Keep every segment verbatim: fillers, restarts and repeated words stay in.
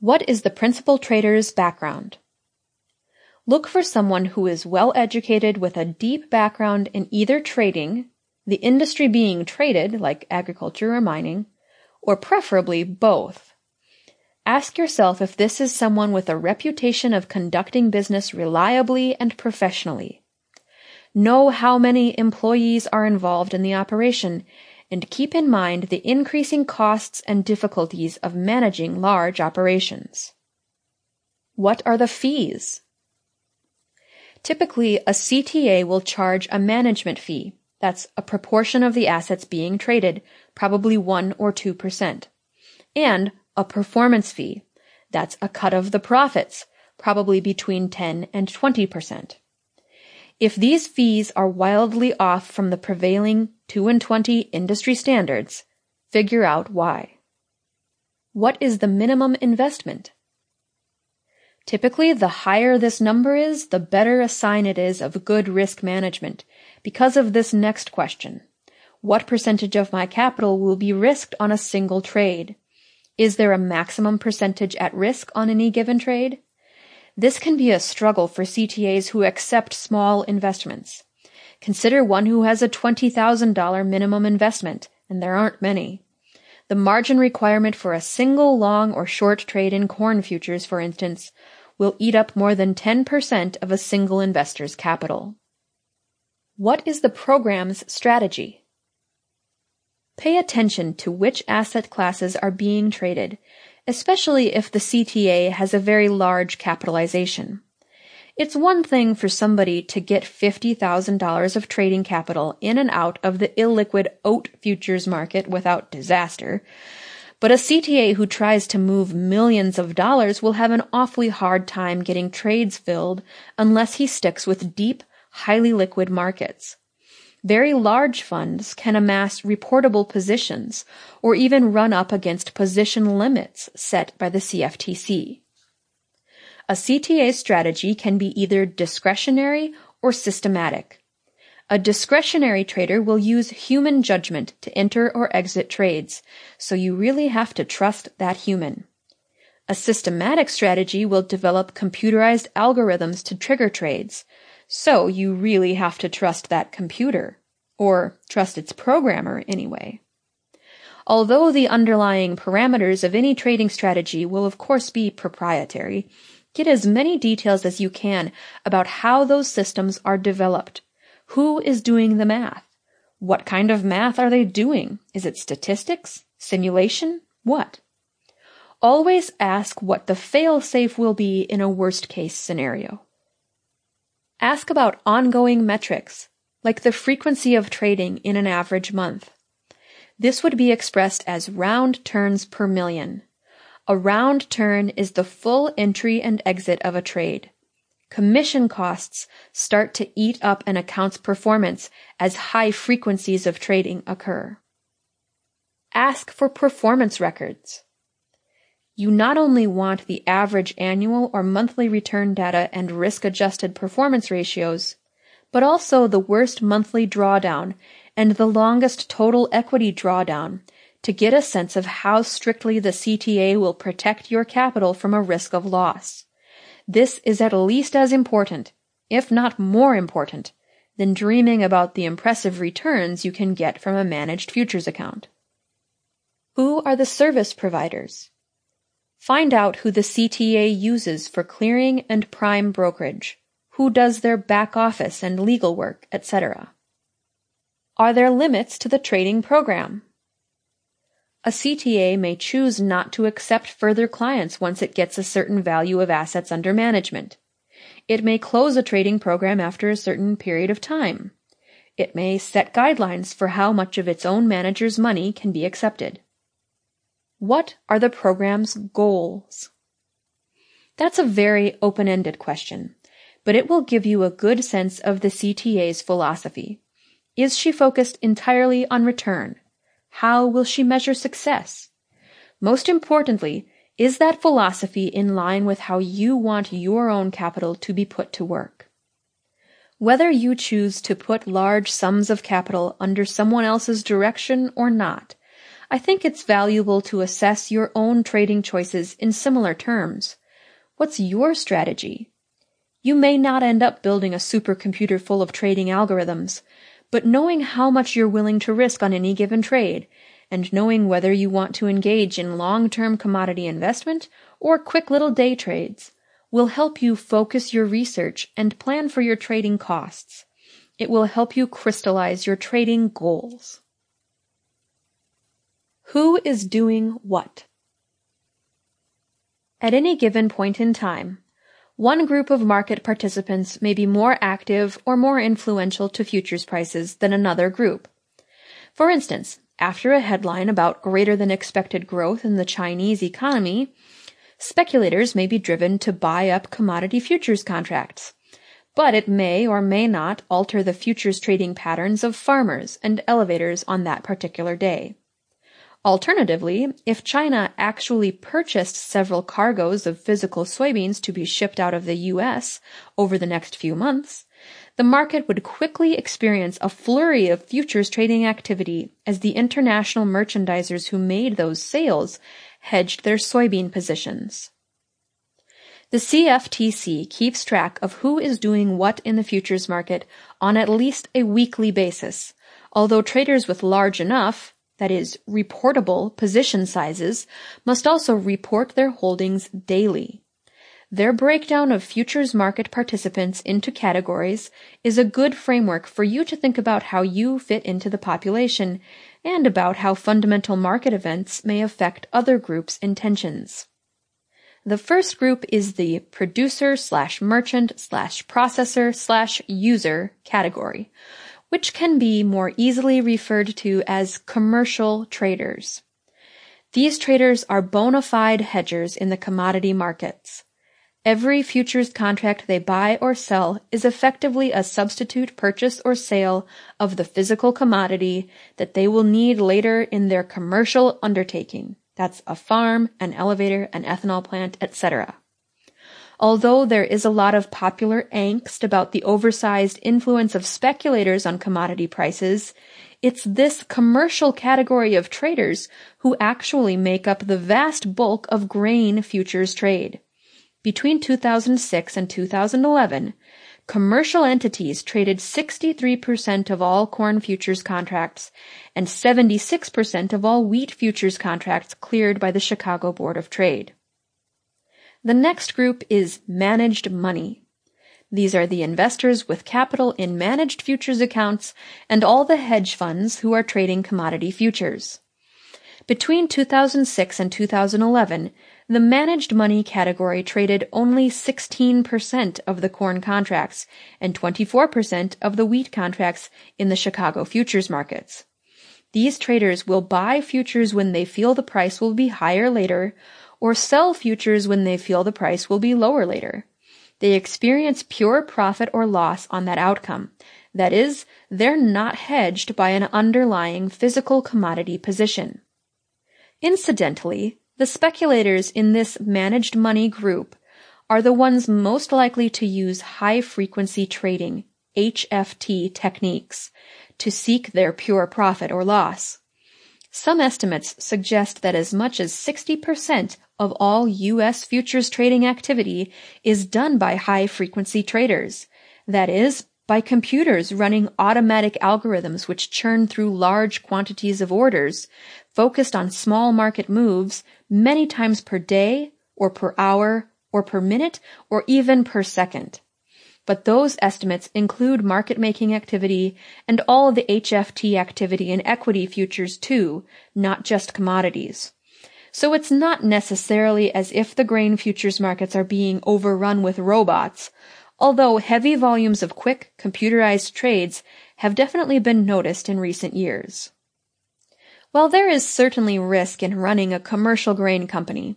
What is the principal trader's background? Look for someone who is well-educated with a deep background in either trading, the industry being traded, like agriculture or mining, or preferably both. Ask yourself if this is someone with a reputation of conducting business reliably and professionally. Know how many employees are involved in the operation, and keep in mind the increasing costs and difficulties of managing large operations. What are the fees? Typically, a C T A will charge a management fee. That's a proportion of the assets being traded, probably one or two percent. And a performance fee. That's a cut of the profits, probably between ten and twenty percent. If these fees are wildly off from the prevailing two and twenty industry standards, figure out why. What is the minimum investment? Typically, the higher this number is, the better a sign it is of good risk management, because of this next question. What percentage of my capital will be risked on a single trade? Is there a maximum percentage at risk on any given trade? This can be a struggle for C T As who accept small investments. Consider one who has a twenty thousand dollars minimum investment, and there aren't many. The margin requirement for a single long or short trade in corn futures, for instance, will eat up more than ten percent of a single investor's capital. What is the program's strategy? Pay attention to which asset classes are being traded, especially if the C T A has a very large capitalization. It's one thing for somebody to get fifty thousand dollars of trading capital in and out of the illiquid oat futures market without disaster, but a C T A who tries to move millions of dollars will have an awfully hard time getting trades filled unless he sticks with deep, highly liquid markets. Very large funds can amass reportable positions or even run up against position limits set by the C F T C. A C T A strategy can be either discretionary or systematic. A discretionary trader will use human judgment to enter or exit trades, so you really have to trust that human. A systematic strategy will develop computerized algorithms to trigger trades, so you really have to trust that computer, or trust its programmer anyway. Although the underlying parameters of any trading strategy will of course be proprietary, get as many details as you can about how those systems are developed. Who is doing the math? What kind of math are they doing? Is it statistics? Simulation? What? Always ask what the fail-safe will be in a worst-case scenario. Ask about ongoing metrics, like the frequency of trading in an average month. This would be expressed as round turns per million. A round turn is the full entry and exit of a trade. Commission costs start to eat up an account's performance as high frequencies of trading occur. Ask for performance records. You not only want the average annual or monthly return data and risk-adjusted performance ratios, but also the worst monthly drawdown and the longest total equity drawdown to get a sense of how strictly the C T A will protect your capital from a risk of loss. This is at least as important, if not more important, than dreaming about the impressive returns you can get from a managed futures account. Who are the service providers? Find out who the C T A uses for clearing and prime brokerage, who does their back office and legal work, et cetera. Are there limits to the trading program? A C T A may choose not to accept further clients once it gets a certain value of assets under management. It may close a trading program after a certain period of time. It may set guidelines for how much of its own manager's money can be accepted. What are the program's goals? That's a very open-ended question, but it will give you a good sense of the C T A's philosophy. Is she focused entirely on return? How will she measure success? Most importantly, is that philosophy in line with how you want your own capital to be put to work? Whether you choose to put large sums of capital under someone else's direction or not, I think it's valuable to assess your own trading choices in similar terms. What's your strategy? You may not end up building a supercomputer full of trading algorithms, but knowing how much you're willing to risk on any given trade, and knowing whether you want to engage in long-term commodity investment or quick little day trades, will help you focus your research and plan for your trading costs. It will help you crystallize your trading goals. Who is doing what? At any given point in time, one group of market participants may be more active or more influential to futures prices than another group. For instance, after a headline about greater than expected growth in the Chinese economy, speculators may be driven to buy up commodity futures contracts, but it may or may not alter the futures trading patterns of farmers and elevators on that particular day. Alternatively, if China actually purchased several cargoes of physical soybeans to be shipped out of the U S over the next few months, the market would quickly experience a flurry of futures trading activity as the international merchandisers who made those sales hedged their soybean positions. The C F T C keeps track of who is doing what in the futures market on at least a weekly basis, although traders with large enough, that is, reportable position sizes, must also report their holdings daily. Their breakdown of futures market participants into categories is a good framework for you to think about how you fit into the population and about how fundamental market events may affect other groups' intentions. The first group is the producer slash merchant slash processor slash user category, which can be more easily referred to as commercial traders. These traders are bona fide hedgers in the commodity markets. Every futures contract they buy or sell is effectively a substitute purchase or sale of the physical commodity that they will need later in their commercial undertaking. That's a farm, an elevator, an ethanol plant, et cetera. Although there is a lot of popular angst about the oversized influence of speculators on commodity prices, it's this commercial category of traders who actually make up the vast bulk of grain futures trade. Between two thousand six and two thousand eleven, commercial entities traded sixty-three percent of all corn futures contracts and seventy-six percent of all wheat futures contracts cleared by the Chicago Board of Trade. The next group is managed money. These are the investors with capital in managed futures accounts and all the hedge funds who are trading commodity futures. Between two thousand six and two thousand eleven, the managed money category traded only sixteen percent of the corn contracts and twenty-four percent of the wheat contracts in the Chicago futures markets. These traders will buy futures when they feel the price will be higher later, or sell futures when they feel the price will be lower later. They experience pure profit or loss on that outcome. That is, they're not hedged by an underlying physical commodity position. Incidentally, the speculators in this managed money group are the ones most likely to use high-frequency trading, H F T techniques, to seek their pure profit or loss. Some estimates suggest that as much as sixty percent of all U S futures trading activity is done by high-frequency traders, that is, by computers running automatic algorithms which churn through large quantities of orders, focused on small market moves many times per day, or per hour, or per minute, or even per second. But those estimates include market-making activity and all the H F T activity in equity futures too, not just commodities. So it's not necessarily as if the grain futures markets are being overrun with robots, although heavy volumes of quick, computerized trades have definitely been noticed in recent years. While there is certainly risk in running a commercial grain company,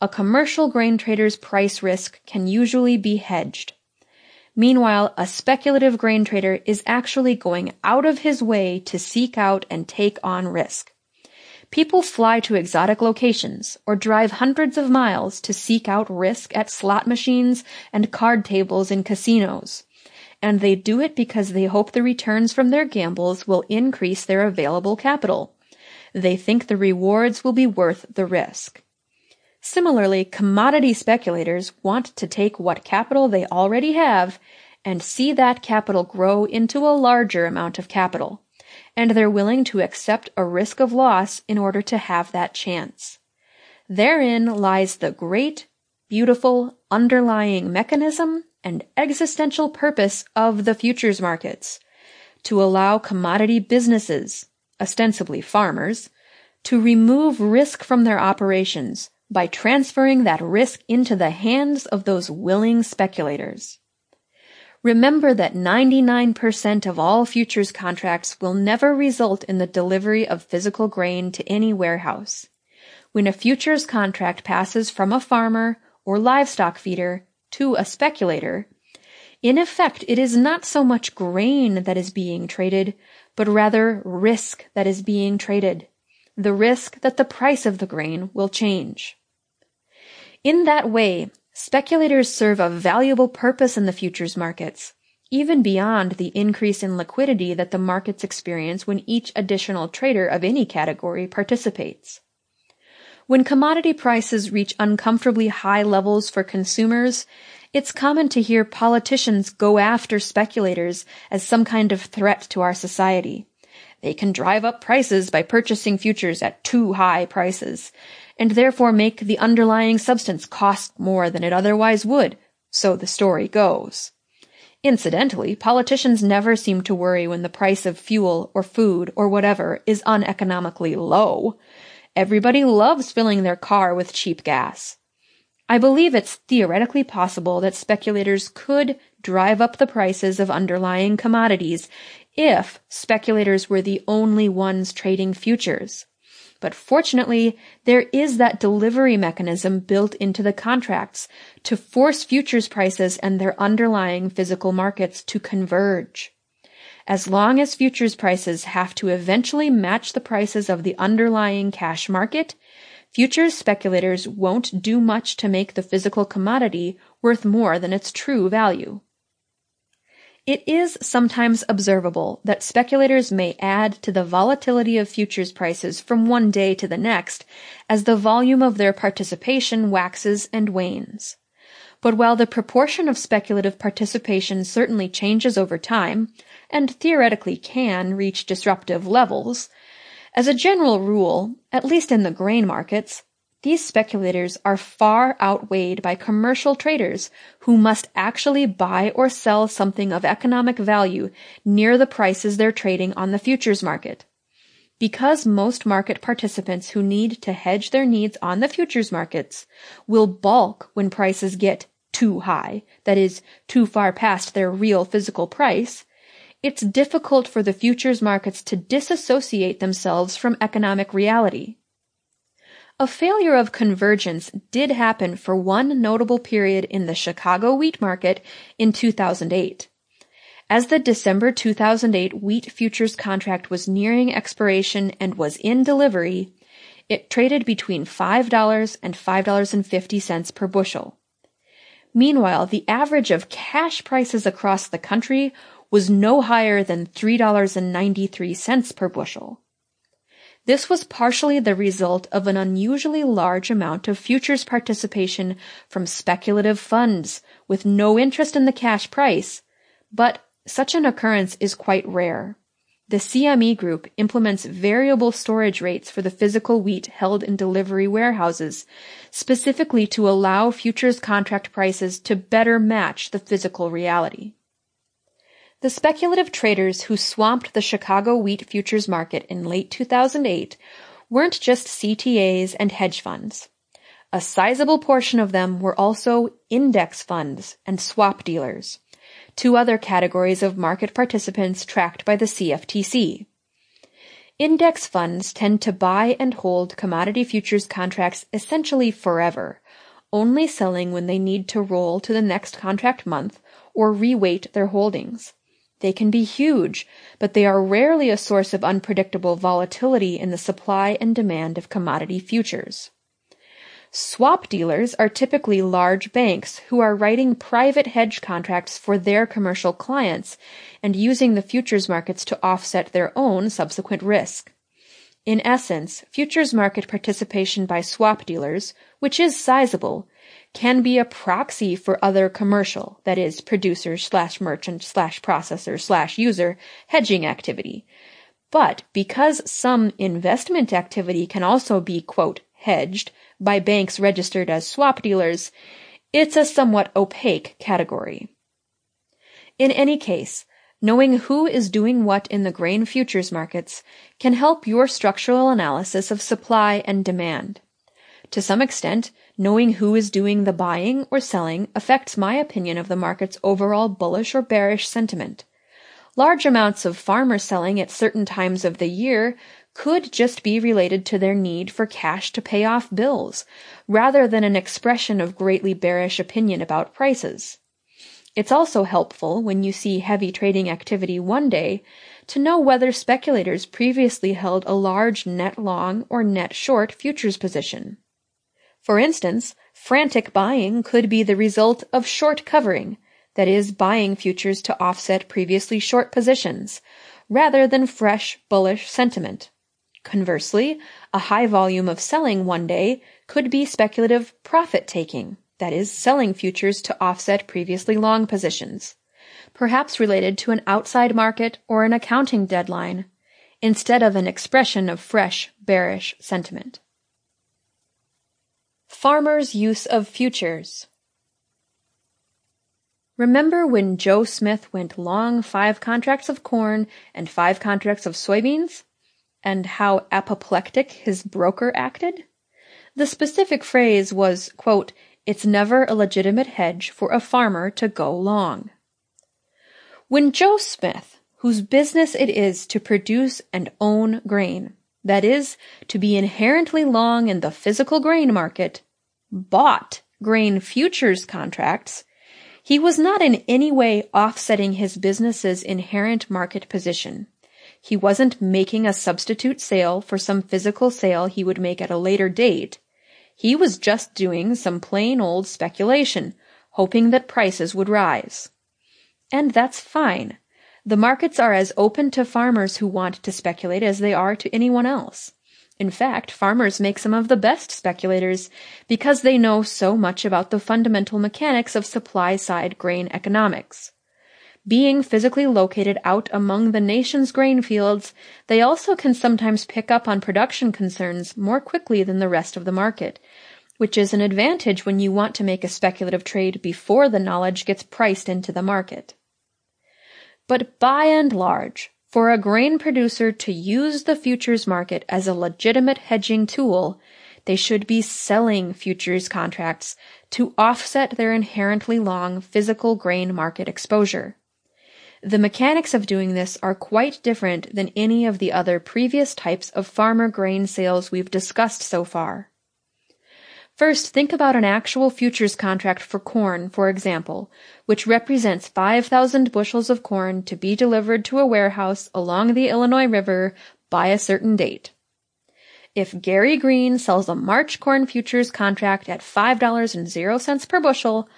a commercial grain trader's price risk can usually be hedged. Meanwhile, a speculative grain trader is actually going out of his way to seek out and take on risk. People fly to exotic locations or drive hundreds of miles to seek out risk at slot machines and card tables in casinos, and they do it because they hope the returns from their gambles will increase their available capital. They think the rewards will be worth the risk. Similarly, commodity speculators want to take what capital they already have and see that capital grow into a larger amount of capital, and they're willing to accept a risk of loss in order to have that chance. Therein lies the great, beautiful, underlying mechanism and existential purpose of the futures markets, to allow commodity businesses, ostensibly farmers, to remove risk from their operations by transferring that risk into the hands of those willing speculators. Remember that ninety-nine percent of all futures contracts will never result in the delivery of physical grain to any warehouse. When a futures contract passes from a farmer or livestock feeder to a speculator, in effect, it is not so much grain that is being traded, but rather risk that is being traded, the risk that the price of the grain will change. In that way, speculators serve a valuable purpose in the futures markets, even beyond the increase in liquidity that the markets experience when each additional trader of any category participates. When commodity prices reach uncomfortably high levels for consumers, it's common to hear politicians go after speculators as some kind of threat to our society. They can drive up prices by purchasing futures at too high prices, and therefore make the underlying substance cost more than it otherwise would, so the story goes. Incidentally, politicians never seem to worry when the price of fuel or food or whatever is uneconomically low. Everybody loves filling their car with cheap gas. I believe it's theoretically possible that speculators could drive up the prices of underlying commodities if speculators were the only ones trading futures. But fortunately, there is that delivery mechanism built into the contracts to force futures prices and their underlying physical markets to converge. As long as futures prices have to eventually match the prices of the underlying cash market, futures speculators won't do much to make the physical commodity worth more than its true value. It is sometimes observable that speculators may add to the volatility of futures prices from one day to the next as the volume of their participation waxes and wanes. But while the proportion of speculative participation certainly changes over time, and theoretically can reach disruptive levels, as a general rule, at least in the grain markets, these speculators are far outweighed by commercial traders who must actually buy or sell something of economic value near the prices they're trading on the futures market. Because most market participants who need to hedge their needs on the futures markets will balk when prices get too high, that is, too far past their real physical price, it's difficult for the futures markets to disassociate themselves from economic reality. A failure of convergence did happen for one notable period in the Chicago wheat market in two thousand eight. As the December two thousand eight wheat futures contract was nearing expiration and was in delivery, it traded between five dollars and five dollars and fifty cents per bushel. Meanwhile, the average of cash prices across the country was no higher than three dollars and ninety-three cents per bushel. This was partially the result of an unusually large amount of futures participation from speculative funds with no interest in the cash price, but such an occurrence is quite rare. The C M E Group implements variable storage rates for the physical wheat held in delivery warehouses, specifically to allow futures contract prices to better match the physical reality. The speculative traders who swamped the Chicago wheat futures market in late two thousand eight weren't just C T As and hedge funds. A sizable portion of them were also index funds and swap dealers, two other categories of market participants tracked by the C F T C. Index funds tend to buy and hold commodity futures contracts essentially forever, only selling when they need to roll to the next contract month or reweight their holdings. They can be huge, but they are rarely a source of unpredictable volatility in the supply and demand of commodity futures. Swap dealers are typically large banks who are writing private hedge contracts for their commercial clients and using the futures markets to offset their own subsequent risk. In essence, futures market participation by swap dealers, which is sizable, can be a proxy for other commercial, that is, producer slash merchant slash processor slash user hedging activity. But because some investment activity can also be, quote, hedged by banks registered as swap dealers, it's a somewhat opaque category. In any case, knowing who is doing what in the grain futures markets can help your structural analysis of supply and demand. To some extent, knowing who is doing the buying or selling affects my opinion of the market's overall bullish or bearish sentiment. Large amounts of farmer selling at certain times of the year could just be related to their need for cash to pay off bills, rather than an expression of greatly bearish opinion about prices. It's also helpful, when you see heavy trading activity one day, to know whether speculators previously held a large net long or net short futures position. For instance, frantic buying could be the result of short covering, that is, buying futures to offset previously short positions, rather than fresh, bullish sentiment. Conversely, a high volume of selling one day could be speculative profit-taking, that is, selling futures to offset previously long positions, perhaps related to an outside market or an accounting deadline, instead of an expression of fresh, bearish sentiment. Farmers' use of futures. Remember when Joe Smith went long five contracts of corn and five contracts of soybeans? And how apoplectic his broker acted? The specific phrase was, quote, "It's never a legitimate hedge for a farmer to go long." When Joe Smith, whose business it is to produce and own grain, that is, to be inherently long in the physical grain market, bought grain futures contracts, he was not in any way offsetting his business's inherent market position. He wasn't making a substitute sale for some physical sale he would make at a later date. He was just doing some plain old speculation, hoping that prices would rise. And that's fine. The markets are as open to farmers who want to speculate as they are to anyone else. In fact, farmers make some of the best speculators because they know so much about the fundamental mechanics of supply-side grain economics. Being physically located out among the nation's grain fields, they also can sometimes pick up on production concerns more quickly than the rest of the market, which is an advantage when you want to make a speculative trade before the knowledge gets priced into the market. But by and large, for a grain producer to use the futures market as a legitimate hedging tool, they should be selling futures contracts to offset their inherently long physical grain market exposure. The mechanics of doing this are quite different than any of the other previous types of farmer grain sales we've discussed so far. First, think about an actual futures contract for corn, for example, which represents five thousand bushels of corn to be delivered to a warehouse along the Illinois River by a certain date. If Gary Green sells a March corn futures contract at five dollars and zero cents per bushel,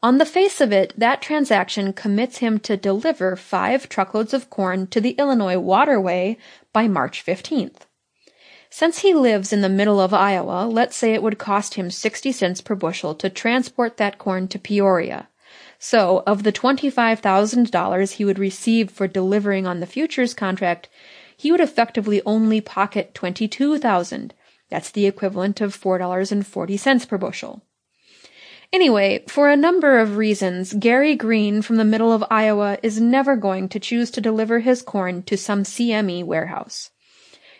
on the face of it, that transaction commits him to deliver five truckloads of corn to the Illinois waterway by March fifteenth. Since he lives in the middle of Iowa, let's say it would cost him sixty cents per bushel to transport that corn to Peoria. So, of the twenty-five thousand dollars he would receive for delivering on the futures contract, he would effectively only pocket twenty-two thousand dollars. That's the equivalent of four dollars and forty cents per bushel. Anyway, for a number of reasons, Gary Green from the middle of Iowa is never going to choose to deliver his corn to some C M E warehouse.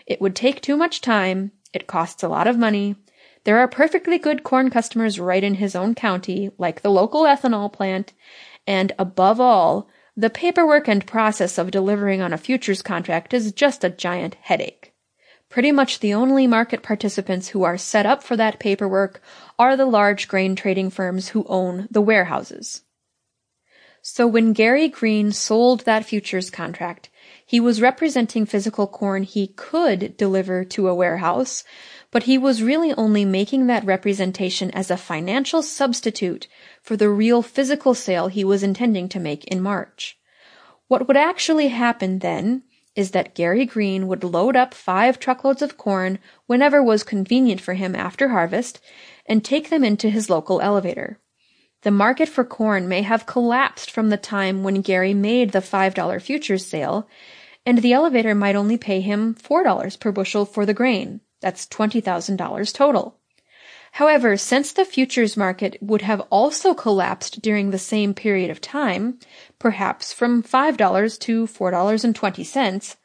It would take too much time, it costs a lot of money, there are perfectly good corn customers right in his own county, like the local ethanol plant, and above all, the paperwork and process of delivering on a futures contract is just a giant headache. Pretty much the only market participants who are set up for that paperwork are the large grain trading firms who own the warehouses. So when Gary Green sold that futures contract, he was representing physical corn he could deliver to a warehouse, but he was really only making that representation as a financial substitute for the real physical sale he was intending to make in March. What would actually happen then is that Gary Green would load up five truckloads of corn whenever was convenient for him after harvest and take them into his local elevator. The market for corn may have collapsed from the time when Gary made the five dollar futures sale, and the elevator might only pay him four dollars per bushel for the grain. That's twenty thousand dollars total. However, since the futures market would have also collapsed during the same period of time, perhaps from five dollars to four dollars and twenty cents,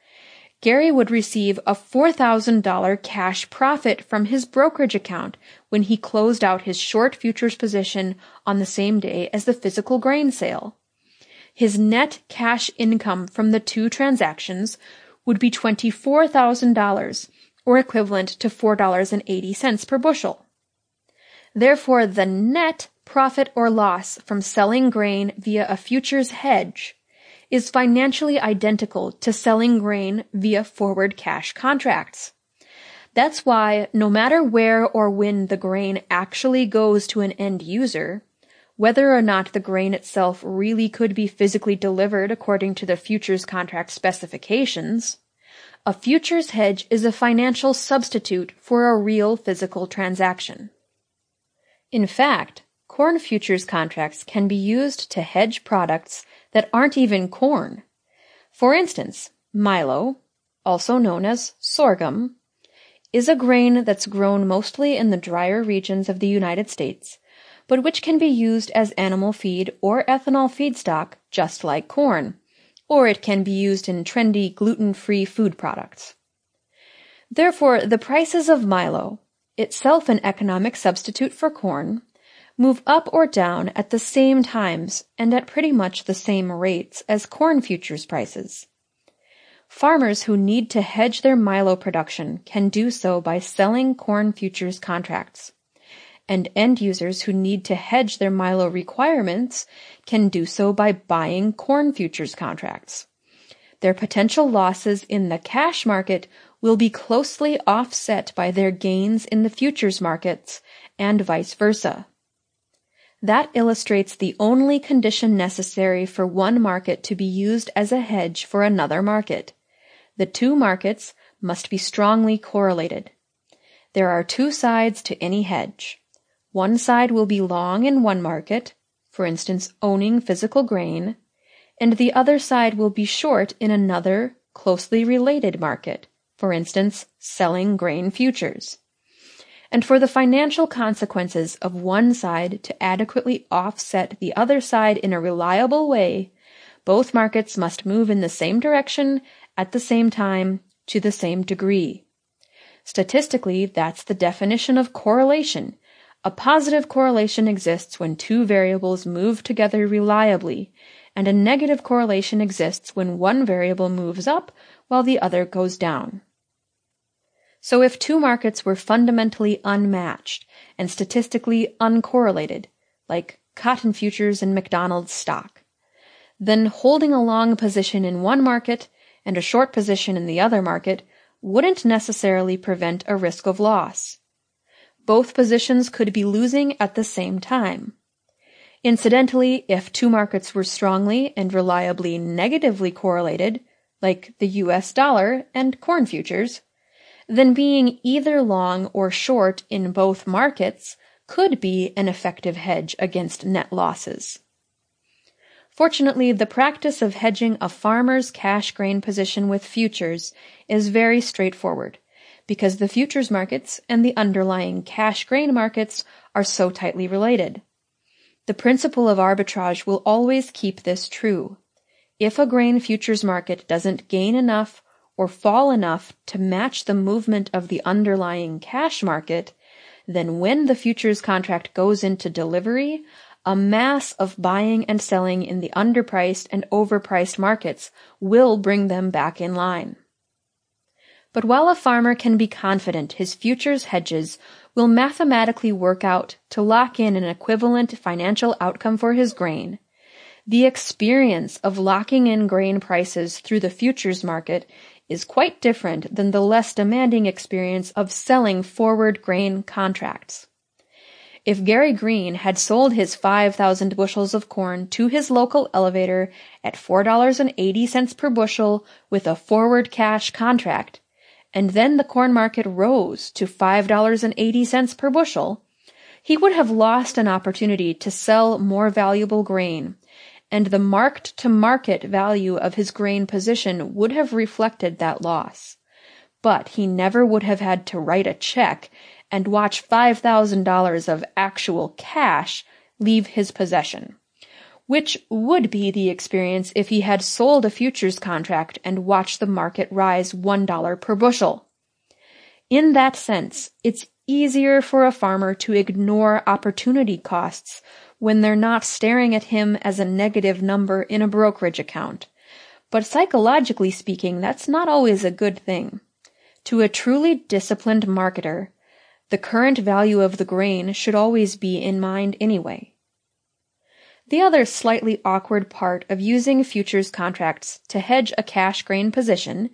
Gary would receive a four thousand dollars cash profit from his brokerage account when he closed out his short futures position on the same day as the physical grain sale. His net cash income from the two transactions would be twenty-four thousand dollars, or equivalent to four dollars and eighty cents per bushel. Therefore, the net profit or loss from selling grain via a futures hedge is financially identical to selling grain via forward cash contracts. That's why, no matter where or when the grain actually goes to an end user, whether or not the grain itself really could be physically delivered according to the futures contract specifications, a futures hedge is a financial substitute for a real physical transaction. In fact, corn futures contracts can be used to hedge products that aren't even corn. For instance, milo, also known as sorghum, is a grain that's grown mostly in the drier regions of the United States, but which can be used as animal feed or ethanol feedstock just like corn, or it can be used in trendy gluten-free food products. Therefore, the prices of milo, itself an economic substitute for corn, move up or down at the same times and at pretty much the same rates as corn futures prices. Farmers who need to hedge their milo production can do so by selling corn futures contracts, and end users who need to hedge their milo requirements can do so by buying corn futures contracts. Their potential losses in the cash market will be closely offset by their gains in the futures markets, and vice versa. That illustrates the only condition necessary for one market to be used as a hedge for another market. The two markets must be strongly correlated. There are two sides to any hedge. One side will be long in one market, for instance owning physical grain, and the other side will be short in another closely related market, for instance, selling grain futures. And for the financial consequences of one side to adequately offset the other side in a reliable way, both markets must move in the same direction, at the same time, to the same degree. Statistically, that's the definition of correlation. A positive correlation exists when two variables move together reliably, and a negative correlation exists when one variable moves up while the other goes down. So if two markets were fundamentally unmatched and statistically uncorrelated, like cotton futures and McDonald's stock, then holding a long position in one market and a short position in the other market wouldn't necessarily prevent a risk of loss. Both positions could be losing at the same time. Incidentally, if two markets were strongly and reliably negatively correlated, like the U S dollar and corn futures, then being either long or short in both markets could be an effective hedge against net losses. Fortunately, the practice of hedging a farmer's cash grain position with futures is very straightforward, because the futures markets and the underlying cash grain markets are so tightly related. The principle of arbitrage will always keep this true. If a grain futures market doesn't gain enough or fall enough to match the movement of the underlying cash market, then when the futures contract goes into delivery, a mass of buying and selling in the underpriced and overpriced markets will bring them back in line. But while a farmer can be confident his futures hedges will mathematically work out to lock in an equivalent financial outcome for his grain, the experience of locking in grain prices through the futures market is quite different than the less demanding experience of selling forward grain contracts. if Gary Green had sold his five thousand bushels of corn to his local elevator at four dollars and eighty cents per bushel with a forward cash contract, and then the corn market rose to five dollars and eighty cents per bushel, he would have lost an opportunity to sell more valuable grain, and the marked-to-market value of his grain position would have reflected that loss. But he never would have had to write a check and watch five thousand dollars of actual cash leave his possession, which would be the experience if he had sold a futures contract and watched the market rise one dollar per bushel. In that sense, it's easier for a farmer to ignore opportunity costs when they're not staring at him as a negative number in a brokerage account. But psychologically speaking, that's not always a good thing. To a truly disciplined marketer, the current value of the grain should always be in mind anyway. The other slightly awkward part of using futures contracts to hedge a cash grain position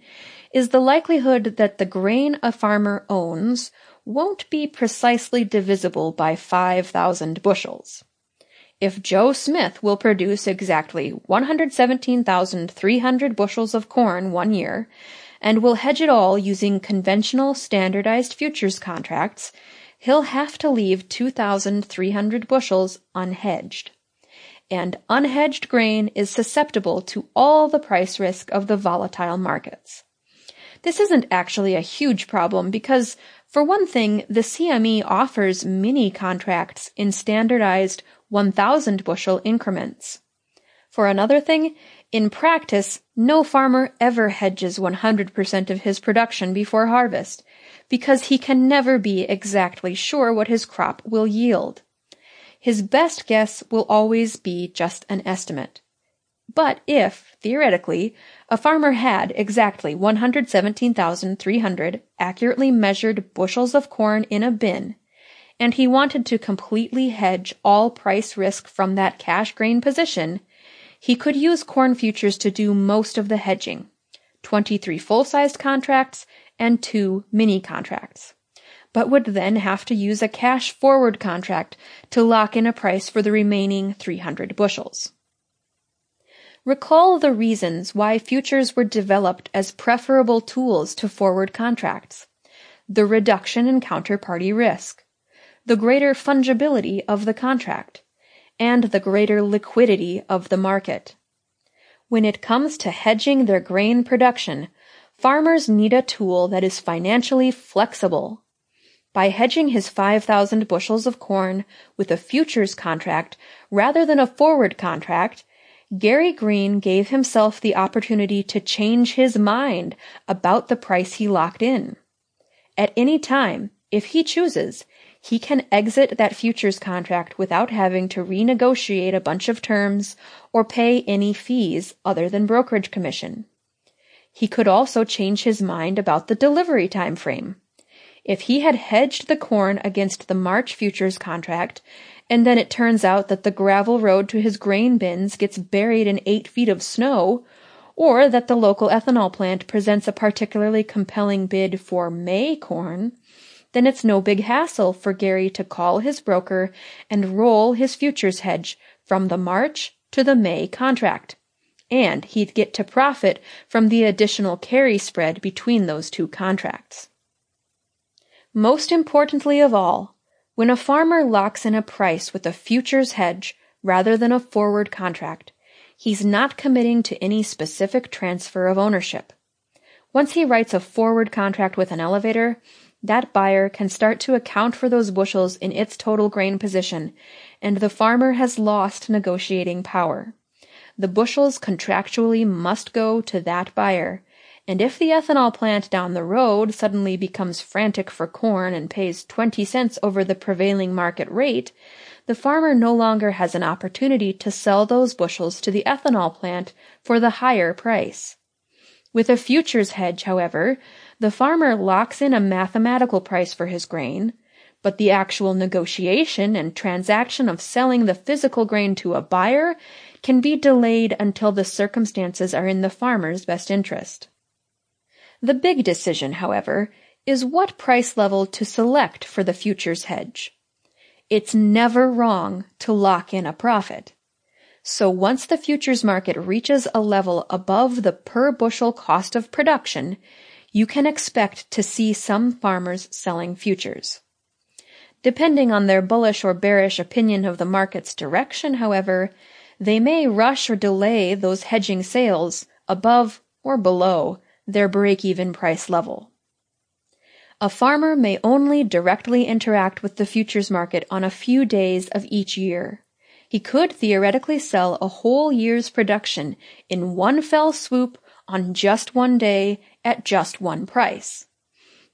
is the likelihood that the grain a farmer owns won't be precisely divisible by five thousand bushels. If Joe Smith will produce exactly one hundred seventeen thousand three hundred bushels of corn one year and will hedge it all using conventional standardized futures contracts, he'll have to leave two thousand three hundred bushels unhedged. And unhedged grain is susceptible to all the price risk of the volatile markets. This isn't actually a huge problem because, for one thing, the C M E offers mini contracts in standardized one thousand bushel increments. For another thing, in practice, no farmer ever hedges one hundred percent of his production before harvest, because he can never be exactly sure what his crop will yield. His best guess will always be just an estimate. But if, theoretically, a farmer had exactly one hundred seventeen thousand three hundred accurately measured bushels of corn in a bin, and he wanted to completely hedge all price risk from that cash grain position, he could use corn futures to do most of the hedging, twenty-three full-sized contracts and two mini-contracts, but would then have to use a cash forward contract to lock in a price for the remaining three hundred bushels. Recall the reasons why futures were developed as preferable tools to forward contracts: the reduction in counterparty risk, the greater fungibility of the contract, and the greater liquidity of the market. When it comes to hedging their grain production, farmers need a tool that is financially flexible. By hedging his five thousand bushels of corn with a futures contract rather than a forward contract, Gary Green gave himself the opportunity to change his mind about the price he locked in. At any time, if he chooses, he can exit that futures contract without having to renegotiate a bunch of terms or pay any fees other than brokerage commission. He could also change his mind about the delivery time frame. If he had hedged the corn against the March futures contract, and then it turns out that the gravel road to his grain bins gets buried in eight feet of snow, or that the local ethanol plant presents a particularly compelling bid for May corn, then it's no big hassle for Gary to call his broker and roll his futures hedge from the March to the May contract, and he'd get to profit from the additional carry spread between those two contracts. Most importantly of all, when a farmer locks in a price with a futures hedge rather than a forward contract, he's not committing to any specific transfer of ownership. Once he writes a forward contract with an elevator, that buyer can start to account for those bushels in its total grain position, and the farmer has lost negotiating power. The bushels contractually must go to that buyer, and if the ethanol plant down the road suddenly becomes frantic for corn and pays twenty cents over the prevailing market rate, the farmer no longer has an opportunity to sell those bushels to the ethanol plant for the higher price. With a futures hedge, however, the farmer locks in a mathematical price for his grain, but the actual negotiation and transaction of selling the physical grain to a buyer can be delayed until the circumstances are in the farmer's best interest. The big decision, however, is what price level to select for the futures hedge. It's never wrong to lock in a profit. So once the futures market reaches a level above the per bushel cost of production, you can expect to see some farmers selling futures. Depending on their bullish or bearish opinion of the market's direction, however, they may rush or delay those hedging sales above or below their break-even price level. A farmer may only directly interact with the futures market on a few days of each year. He could theoretically sell a whole year's production in one fell swoop on just one day at just one price.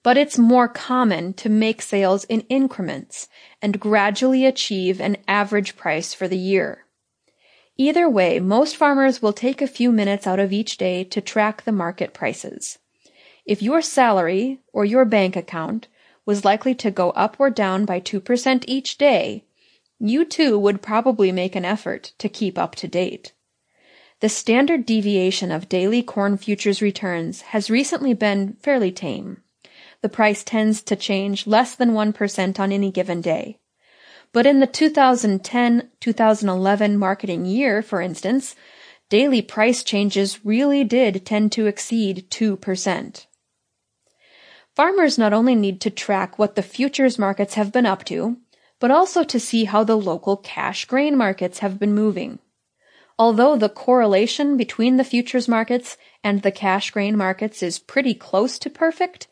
But it's more common to make sales in increments and gradually achieve an average price for the year. Either way, most farmers will take a few minutes out of each day to track the market prices. If your salary or your bank account was likely to go up or down by two percent each day, you too would probably make an effort to keep up to date. The standard deviation of daily corn futures returns has recently been fairly tame. The price tends to change less than one percent on any given day. But in the two thousand ten to two thousand eleven marketing year, for instance, daily price changes really did tend to exceed two percent. Farmers not only need to track what the futures markets have been up to, but also to see how the local cash grain markets have been moving. Although the correlation between the futures markets and the cash grain markets is pretty close to perfect,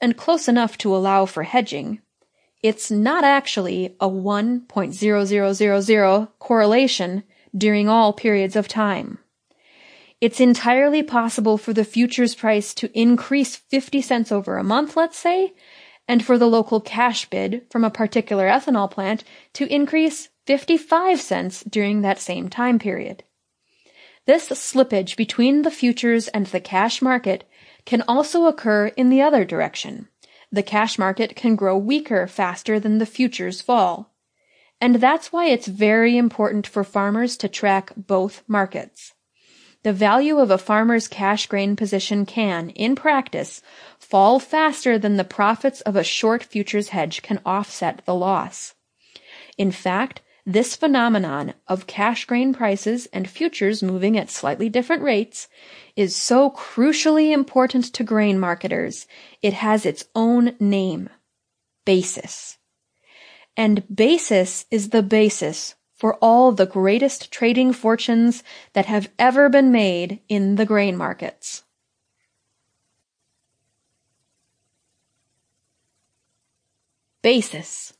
and close enough to allow for hedging, it's not actually a one point zero zero zero zero correlation during all periods of time. It's entirely possible for the futures price to increase fifty cents over a month, let's say, and for the local cash bid from a particular ethanol plant to increase fifty-five cents during that same time period. This slippage between the futures and the cash market can also occur in the other direction. The cash market can grow weaker faster than the futures fall. And that's why it's very important for farmers to track both markets. The value of a farmer's cash grain position can, in practice, fall faster than the profits of a short futures hedge can offset the loss. In fact, this phenomenon of cash grain prices and futures moving at slightly different rates is so crucially important to grain marketers, it has its own name, basis. And basis is the basis for all the greatest trading fortunes that have ever been made in the grain markets. Basis.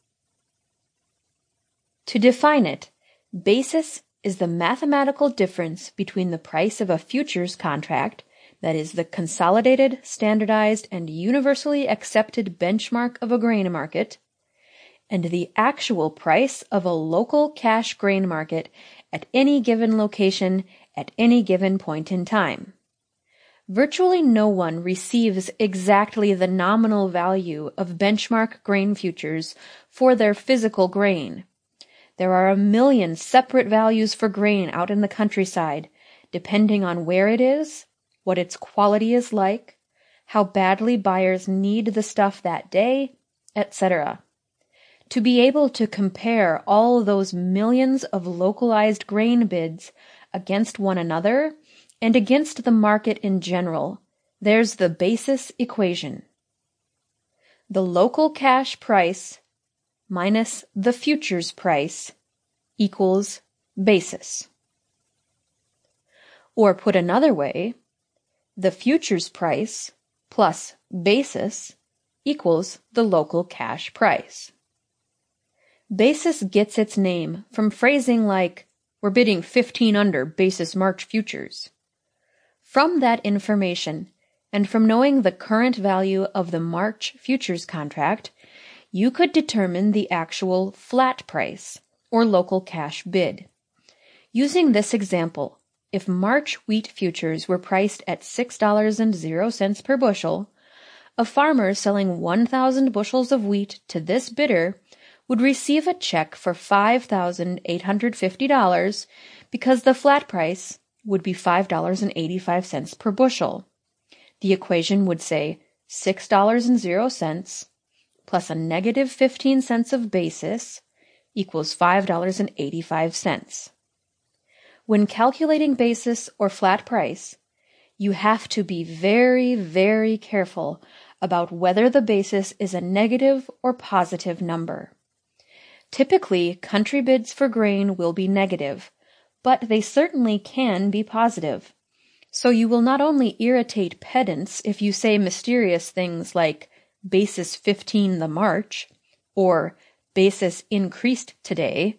To define it, basis is the mathematical difference between the price of a futures contract, that is the consolidated, standardized, and universally accepted benchmark of a grain market, and the actual price of a local cash grain market at any given location at any given point in time. Virtually no one receives exactly the nominal value of benchmark grain futures for their physical grain. There are a million separate values for grain out in the countryside, depending on where it is, what its quality is like, how badly buyers need the stuff that day, et cetera. To be able to compare all those millions of localized grain bids against one another and against the market in general, there's the basis equation. The local cash price minus the futures price equals basis. Or put another way, the futures price plus basis equals the local cash price. Basis gets its name from phrasing like, "We're bidding fifteen under basis March futures." From that information, and from knowing the current value of the March futures contract, you could determine the actual flat price, or local cash bid. Using this example, if March wheat futures were priced at six dollars and zero cents per bushel, a farmer selling one thousand bushels of wheat to this bidder would receive a check for five thousand eight hundred fifty dollars because the flat price would be five dollars and eighty-five cents per bushel. The equation would say six dollars and zero cents plus a negative fifteen cents of basis equals five dollars and eighty-five cents. When calculating basis or flat price, you have to be very, very careful about whether the basis is a negative or positive number. Typically, country bids for grain will be negative, but they certainly can be positive. So you will not only irritate pedants if you say mysterious things like basis fifteen the March or basis increased today,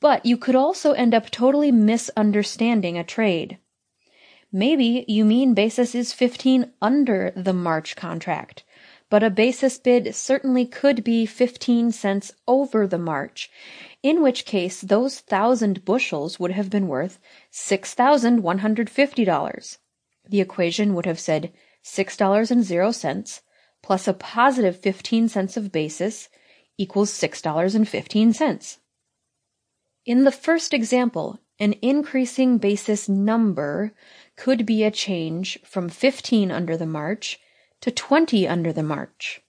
but you could also end up totally misunderstanding a trade. Maybe you mean basis is fifteen under the March contract, but a basis bid certainly could be fifteen cents over the March, in which case those thousand bushels would have been worth six thousand one hundred fifty dollars. The equation would have said six dollars and zero cents plus a positive fifteen cents of basis equals six dollars and fifteen cents. In the first example, an increasing basis number could be a change from fifteen under the March to twenty under the March.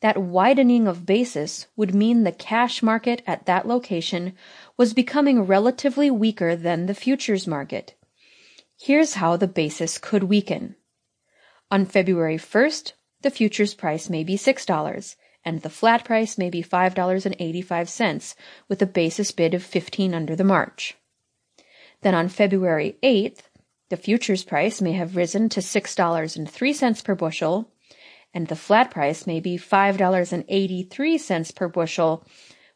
That widening of basis would mean the cash market at that location was becoming relatively weaker than the futures market. Here's how the basis could weaken. On February first, the futures price may be six dollars, and the flat price may be five dollars and eighty-five cents, with a basis bid of fifteen under the March. Then on February eighth, the futures price may have risen to six dollars and three cents per bushel, and the flat price may be five dollars and eighty-three cents per bushel,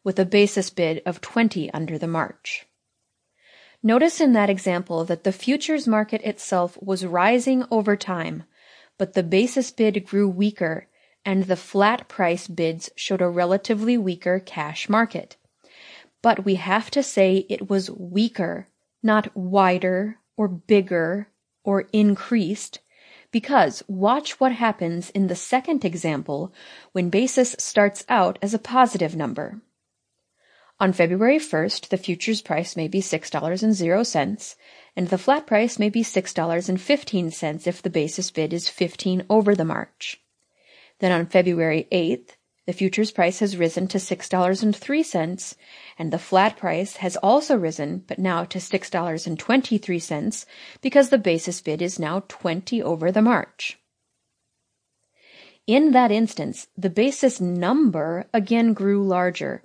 with a basis bid of twenty under the March. Notice in that example that the futures market itself was rising over time, but the basis bid grew weaker, and the flat price bids showed a relatively weaker cash market. But we have to say it was weaker, not wider or bigger or increased, because watch what happens in the second example when basis starts out as a positive number. On February first, the futures price may be six dollars and zero cents, and the flat price may be six dollars and fifteen cents if the basis bid is fifteen over the March. Then on February eighth, the futures price has risen to six dollars and three cents, and the flat price has also risen, but now to six dollars and twenty-three cents, because the basis bid is now twenty over the March. In that instance, the basis number again grew larger,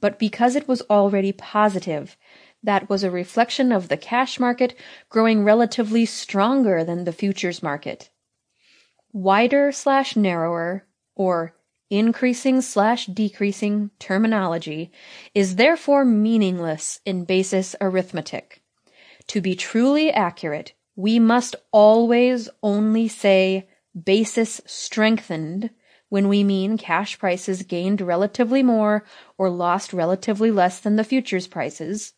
but because it was already positive, that was a reflection of the cash market growing relatively stronger than the futures market. Wider slash narrower, or increasing slash decreasing terminology is therefore meaningless in basis arithmetic. To be truly accurate, we must always only say basis strengthened when we mean cash prices gained relatively more or lost relatively less than the futures prices,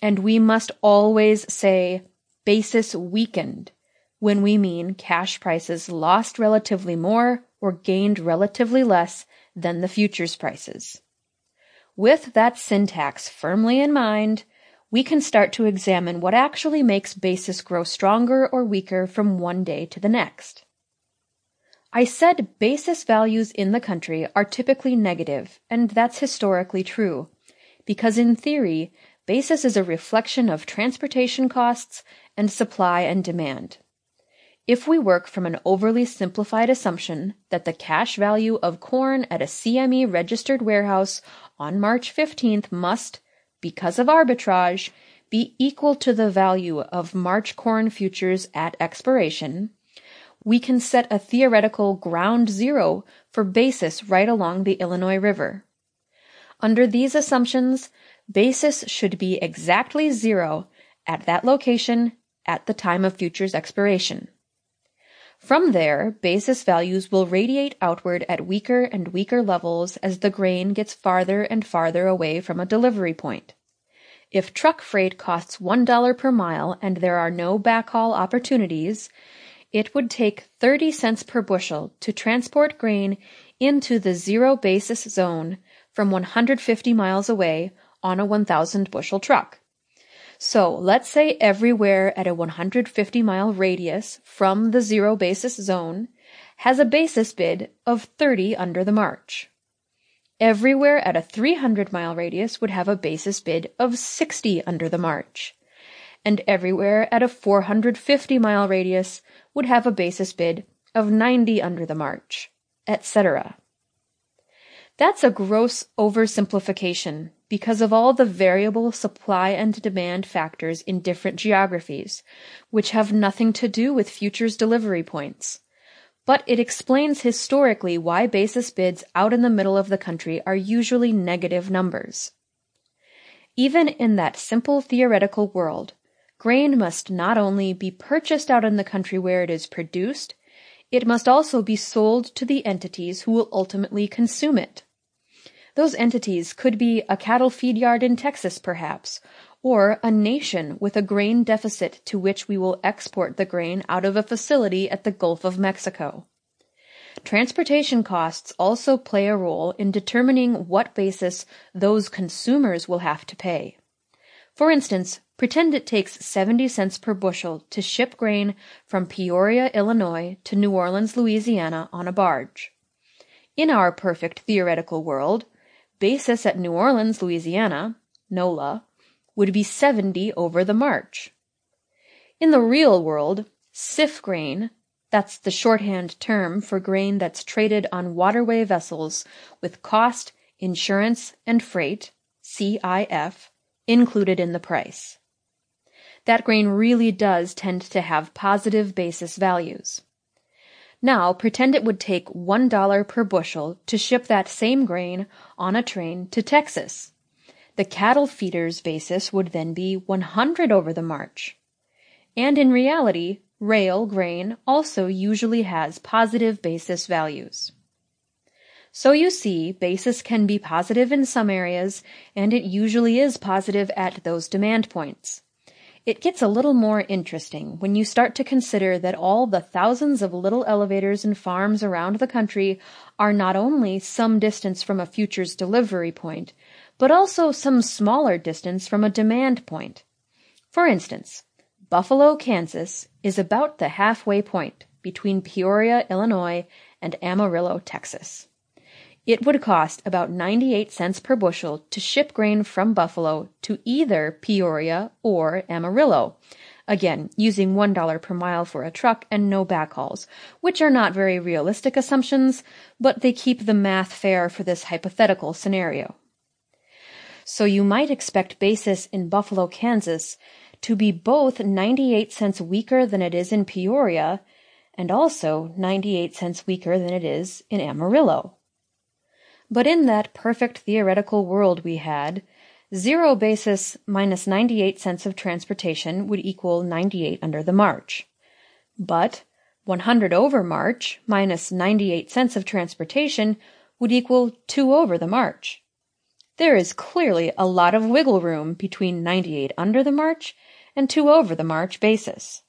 and we must always say basis weakened when we mean cash prices lost relatively more or gained relatively less than the futures prices. With that syntax firmly in mind, we can start to examine what actually makes basis grow stronger or weaker from one day to the next. I said basis values in the country are typically negative, and that's historically true, because in theory, basis is a reflection of transportation costs and supply and demand. If we work from an overly simplified assumption that the cash value of corn at a C M E registered warehouse on March fifteenth must, because of arbitrage, be equal to the value of March corn futures at expiration, we can set a theoretical ground zero for basis right along the Illinois River. Under these assumptions, basis should be exactly zero at that location at the time of futures expiration. From there, basis values will radiate outward at weaker and weaker levels as the grain gets farther and farther away from a delivery point. If truck freight costs one dollar per mile and there are no backhaul opportunities, it would take thirty cents per bushel to transport grain into the zero basis zone from one hundred fifty miles away on a one thousand bushel truck. So let's say everywhere at a one hundred fifty mile radius from the zero basis zone has a basis bid of thirty under the March. everywhere at a three hundred mile radius would have a basis bid of sixty under the march, and everywhere at a four hundred fifty mile radius would have a basis bid of ninety under the march, et cetera. That's a gross oversimplification because of all the variable supply and demand factors in different geographies, which have nothing to do with futures delivery points. But it explains historically why basis bids out in the middle of the country are usually negative numbers. Even in that simple theoretical world, grain must not only be purchased out in the country where it is produced, it must also be sold to the entities who will ultimately consume it. Those entities could be a cattle feed yard in Texas, perhaps, or a nation with a grain deficit to which we will export the grain out of a facility at the Gulf of Mexico. Transportation costs also play a role in determining what basis those consumers will have to pay. For instance, pretend it takes seventy cents per bushel to ship grain from Peoria, Illinois, to New Orleans, Louisiana, on a barge. In our perfect theoretical world, basis at New Orleans, Louisiana, NOLA, would be seventy over the march. In the real world, S I F grain, that's the shorthand term for grain that's traded on waterway vessels with cost, insurance, and freight, C I F, included in the price. That grain really does tend to have positive basis values. Now, pretend it would take one dollar per bushel to ship that same grain on a train to Texas. The cattle feeder's basis would then be one hundred over the march. And in reality, rail grain also usually has positive basis values. So you see, basis can be positive in some areas, and it usually is positive at those demand points. It gets a little more interesting when you start to consider that all the thousands of little elevators and farms around the country are not only some distance from a futures delivery point, but also some smaller distance from a demand point. For instance, Buffalo, Kansas is about the halfway point between Peoria, Illinois, and Amarillo, Texas. It would cost about ninety-eight cents per bushel to ship grain from Buffalo to either Peoria or Amarillo, again, using one dollar per mile for a truck and no backhauls, which are not very realistic assumptions, but they keep the math fair for this hypothetical scenario. So you might expect basis in Buffalo, Kansas, to be both ninety-eight cents weaker than it is in Peoria, and also ninety-eight cents weaker than it is in Amarillo. But in that perfect theoretical world we had, zero basis minus ninety-eight cents of transportation would equal ninety-eight under the march. But one hundred over march minus ninety-eight cents of transportation would equal two over the march. There is clearly a lot of wiggle room between ninety-eight under the march and two over the march basis.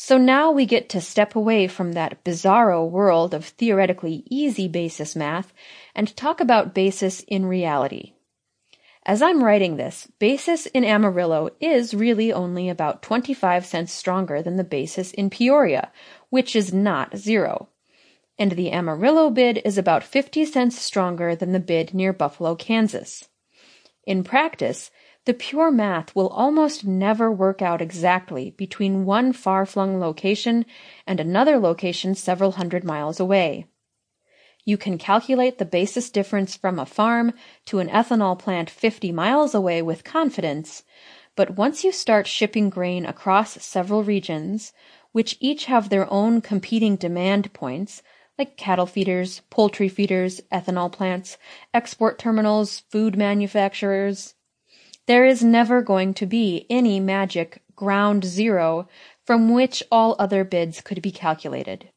So now we get to step away from that bizarro world of theoretically easy basis math and talk about basis in reality. As I'm writing this, basis in Amarillo is really only about twenty-five cents stronger than the basis in Peoria, which is not zero. And the Amarillo bid is about fifty cents stronger than the bid near Buffalo, Kansas. In practice, the pure math will almost never work out exactly between one far-flung location and another location several hundred miles away. You can calculate the basis difference from a farm to an ethanol plant fifty miles away with confidence, but once you start shipping grain across several regions, which each have their own competing demand points, like cattle feeders, poultry feeders, ethanol plants, export terminals, food manufacturers, there is never going to be any magic ground zero from which all other bids could be calculated.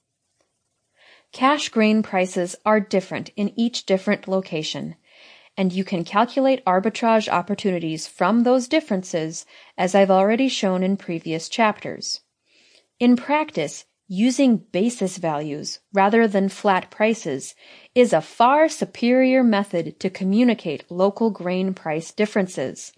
Cash grain prices are different in each different location, and you can calculate arbitrage opportunities from those differences, as I've already shown in previous chapters. In practice, using basis values rather than flat prices is a far superior method to communicate local grain price differences.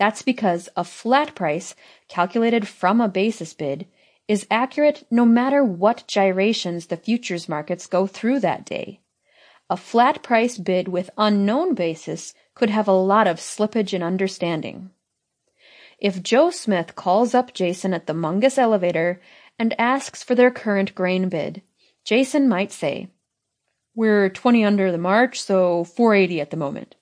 That's because a flat price calculated from a basis bid is accurate no matter what gyrations the futures markets go through that day. a flat-price bid with unknown basis could have a lot of slippage in understanding. If Joe Smith calls up Jason at the Mungus elevator and asks for their current grain bid, Jason might say, "We're twenty under the March, so four eighty at the moment."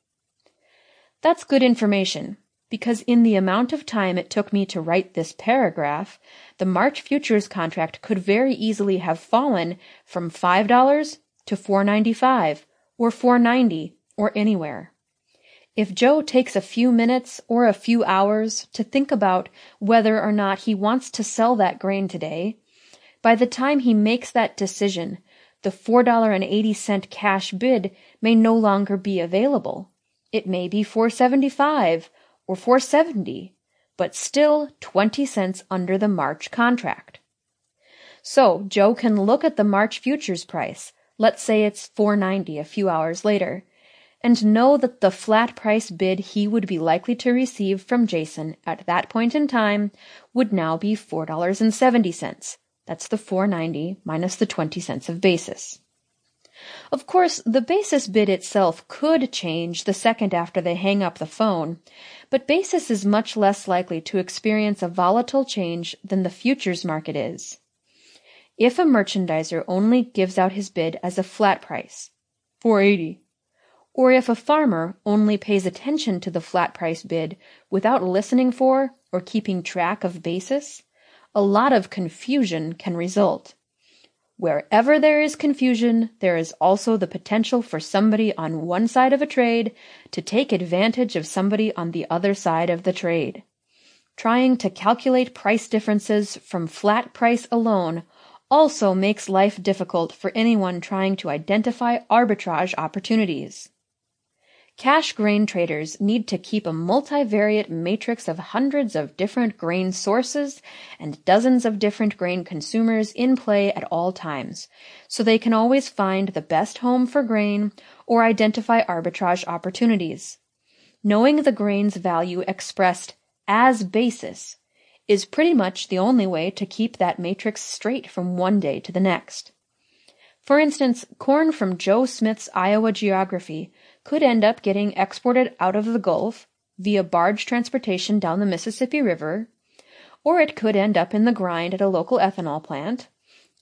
That's good information, because in the amount of time it took me to write this paragraph, the March futures contract could very easily have fallen from five dollars to four ninety-five or four ninety or anywhere. If Joe takes a few minutes or a few hours to think about whether or not he wants to sell that grain today, by the time he makes that decision, the four dollars and eighty cents cash bid may no longer be available. It may be four seventy-five or four seventy, but still twenty cents under the March contract. So Joe can look at the March futures price, let's say it's four ninety a few hours later, and know that the flat price bid he would be likely to receive from Jason at that point in time would now be four dollars and seventy cents. That's the four ninety minus the twenty cents of basis. Of course, the basis bid itself could change the second after they hang up the phone, but basis is much less likely to experience a volatile change than the futures market is. If a merchandiser only gives out his bid as a flat price, four eighty, or if a farmer only pays attention to the flat price bid without listening for or keeping track of basis, a lot of confusion can result. Wherever there is confusion, there is also the potential for somebody on one side of a trade to take advantage of somebody on the other side of the trade. Trying to calculate price differences from flat price alone also makes life difficult for anyone trying to identify arbitrage opportunities. Cash grain traders need to keep a multivariate matrix of hundreds of different grain sources and dozens of different grain consumers in play at all times, so they can always find the best home for grain or identify arbitrage opportunities. Knowing the grain's value expressed as basis is pretty much the only way to keep that matrix straight from one day to the next. For instance, corn from Joe Smith's Iowa geography could end up getting exported out of the Gulf via barge transportation down the Mississippi River, or it could end up in the grind at a local ethanol plant,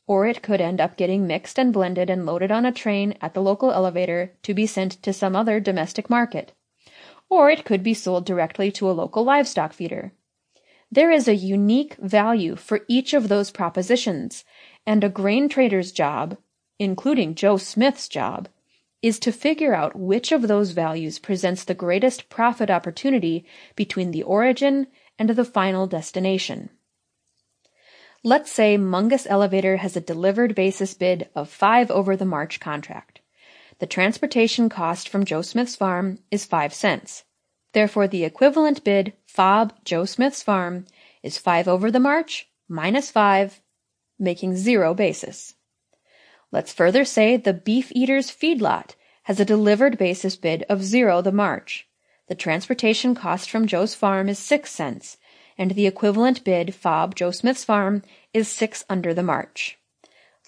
or it could end up getting mixed and blended and loaded on a train at the local elevator to be sent to some other domestic market, or it could be sold directly to a local livestock feeder. There is a unique value for each of those propositions, and a grain trader's job, including Joe Smith's job, is to figure out which of those values presents the greatest profit opportunity between the origin and the final destination. Let's say Mungus Elevator has a delivered basis bid of five over the March contract. The transportation cost from Joe Smith's farm is five cents. Therefore, the equivalent bid, F O B Joe Smith's farm, is five over the March minus five, making zero basis. Let's further say the Beef Eater's feedlot has a delivered basis bid of zero the March. The transportation cost from Joe's farm is six cents, and the equivalent bid F O B Joe Smith's farm is six under the March.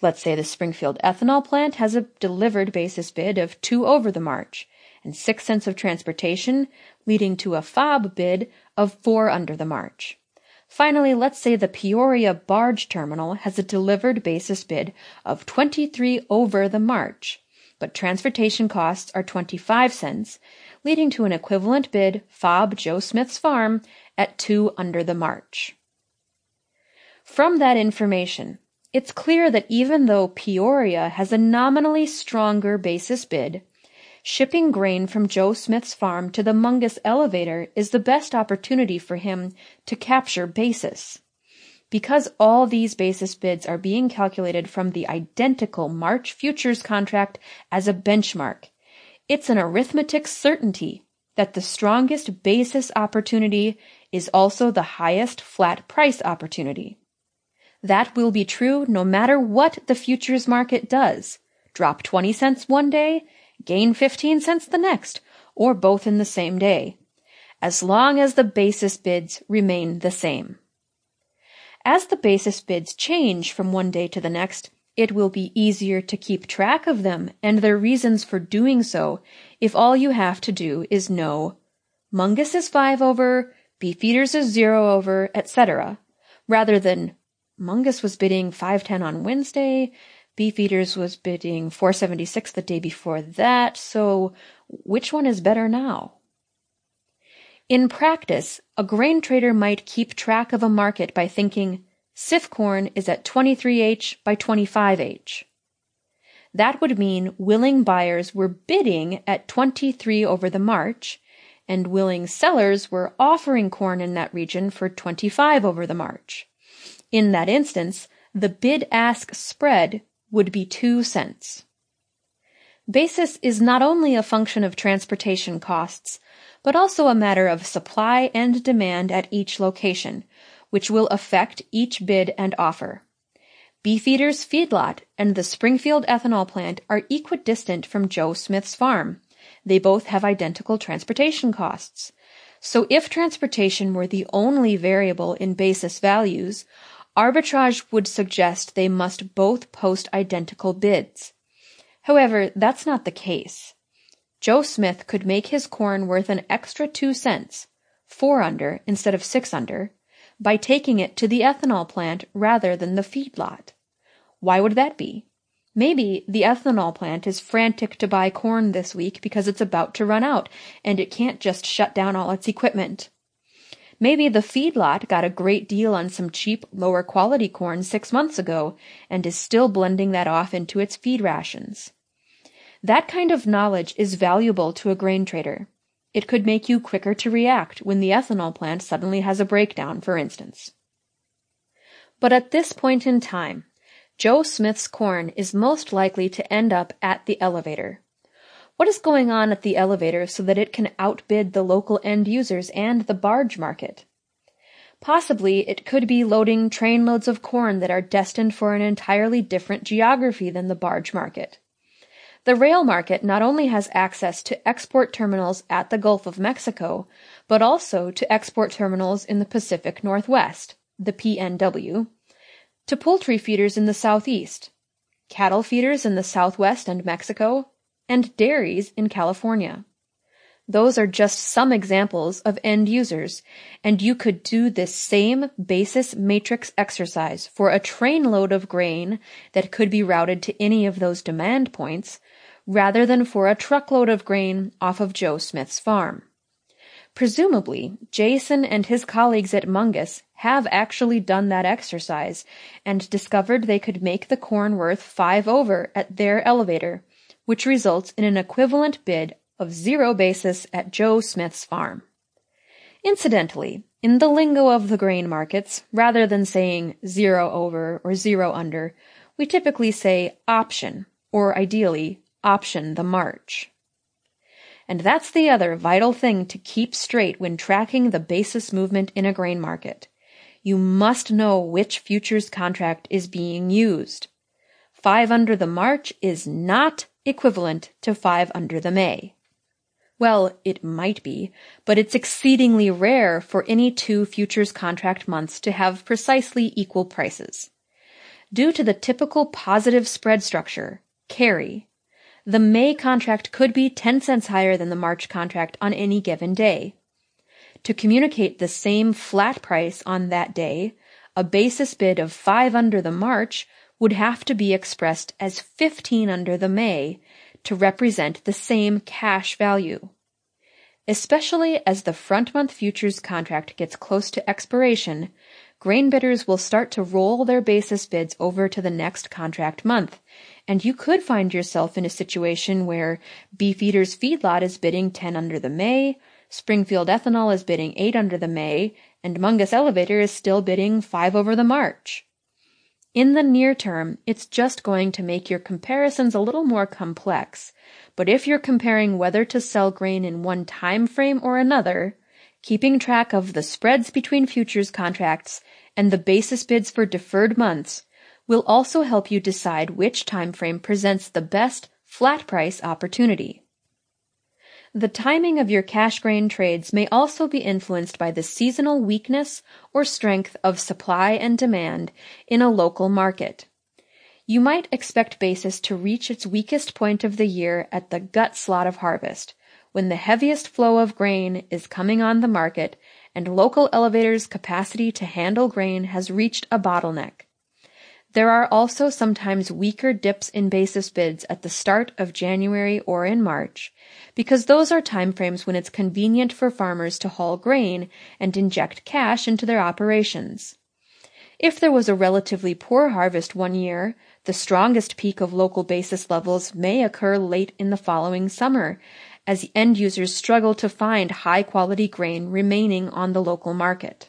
Let's say the Springfield ethanol plant has a delivered basis bid of two over the March, and six cents of transportation, leading to a F O B bid of four under the March. Finally, let's say the Peoria barge terminal has a delivered basis bid of twenty-three over the March, but transportation costs are twenty-five cents, leading to an equivalent bid F O B Joe Smith's farm at two under the March. From that information, it's clear that even though Peoria has a nominally stronger basis bid, shipping grain from Joe Smith's farm to the Mungus Elevator is the best opportunity for him to capture basis. Because all these basis bids are being calculated from the identical March futures contract as a benchmark, it's an arithmetic certainty that the strongest basis opportunity is also the highest flat price opportunity. That will be true no matter what the futures market does. Drop twenty cents one day, gain fifteen cents the next, or both in the same day, as long as the basis bids remain the same. As the basis bids change from one day to the next, It will be easier to keep track of them and their reasons for doing so if all you have to do is know Mungus is five over, Beefeaters is zero over, et cetera, rather than Mungus was bidding five ten on Wednesday, Beefeaters was bidding four seventy-six the day before that, so which one is better now? In practice, a grain trader might keep track of a market by thinking, S I F corn is at twenty-three H by twenty-five H. That would mean willing buyers were bidding at twenty-three over the March, and willing sellers were offering corn in that region for twenty-five over the March. In that instance, the bid-ask spread would be two cents. Basis is not only a function of transportation costs, but also a matter of supply and demand at each location, which will affect each bid and offer. Beefeater's feedlot and the Springfield ethanol plant are equidistant from Joe Smith's farm. They both have identical transportation costs. So if transportation were the only variable in basis values, arbitrage would suggest they must both post identical bids. However, that's not the case. Joe Smith could make his corn worth an extra two cents, four under instead of six under, by taking it to the ethanol plant rather than the feedlot. Why would that be? Maybe the ethanol plant is frantic to buy corn this week because it's about to run out and it can't just shut down all its equipment. Maybe the feedlot got a great deal on some cheap, lower quality corn six months ago and is still blending that off into its feed rations. That kind of knowledge is valuable to a grain trader. It could make you quicker to react when the ethanol plant suddenly has a breakdown, for instance. But at this point in time, Joe Smith's corn is most likely to end up at the elevator. What is going on at the elevator so that it can outbid the local end users and the barge market? Possibly it could be loading trainloads of corn that are destined for an entirely different geography than the barge market. The rail market not only has access to export terminals at the Gulf of Mexico, but also to export terminals in the Pacific Northwest, the P N W, to poultry feeders in the southeast, cattle feeders in the southwest and Mexico, and dairies in California. Those are just some examples of end users, and you could do this same basis matrix exercise for a trainload of grain that could be routed to any of those demand points, rather than for a truckload of grain off of Joe Smith's farm. Presumably, Jason and his colleagues at Mungus have actually done that exercise and discovered they could make the corn worth five over at their elevator, which results in an equivalent bid of zero basis at Joe Smith's farm. Incidentally, in the lingo of the grain markets, rather than saying zero over or zero under, we typically say option, or ideally, option the March. And that's the other vital thing to keep straight when tracking the basis movement in a grain market. You must know which futures contract is being used. five under the March is not equivalent to five under the May. Well, it might be, but it's exceedingly rare for any two futures contract months to have precisely equal prices. Due to the typical positive spread structure, carry, the May contract could be ten cents higher than the March contract on any given day. To communicate the same flat price on that day, a basis bid of five under the March would have to be expressed as fifteen under the May to represent the same cash value. Especially as the front-month futures contract gets close to expiration, grain bidders will start to roll their basis bids over to the next contract month, and you could find yourself in a situation where Beefeater's feedlot is bidding ten under the May, Springfield ethanol is bidding eight under the May, and Mungus Elevator is still bidding five over the March. In the near term, it's just going to make your comparisons a little more complex, but if you're comparing whether to sell grain in one time frame or another, keeping track of the spreads between futures contracts and the basis bids for deferred months will also help you decide which time frame presents the best flat price opportunity. The timing of your cash grain trades may also be influenced by the seasonal weakness or strength of supply and demand in a local market. you might expect basis to reach its weakest point of the year at the gut slot of harvest, when the heaviest flow of grain is coming on the market and local elevators' capacity to handle grain has reached a bottleneck. There are also sometimes weaker dips in basis bids at the start of January or in March, because those are timeframes when it's convenient for farmers to haul grain and inject cash into their operations. If there was a relatively poor harvest one year, the strongest peak of local basis levels may occur late in the following summer, as end users struggle to find high-quality grain remaining on the local market.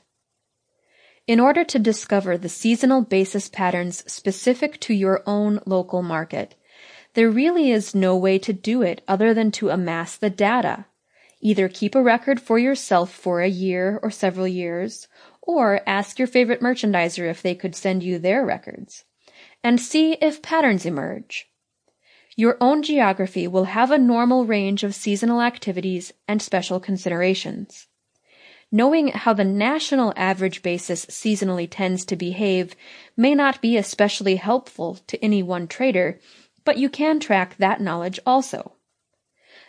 In order to discover the seasonal basis patterns specific to your own local market, there really is no way to do it other than to amass the data. Either keep a record for yourself for a year or several years, or ask your favorite merchandiser if they could send you their records, and see if patterns emerge. Your own geography will have a normal range of seasonal activities and special considerations. Knowing how the national average basis seasonally tends to behave may not be especially helpful to any one trader, but you can track that knowledge also.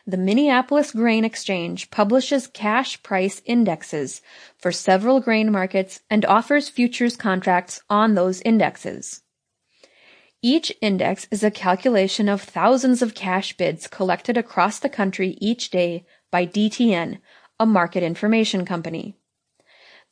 The Minneapolis Grain Exchange publishes cash price indexes for several grain markets and offers futures contracts on those indexes. Each index is a calculation of thousands of cash bids collected across the country each day by D T N, a market information company.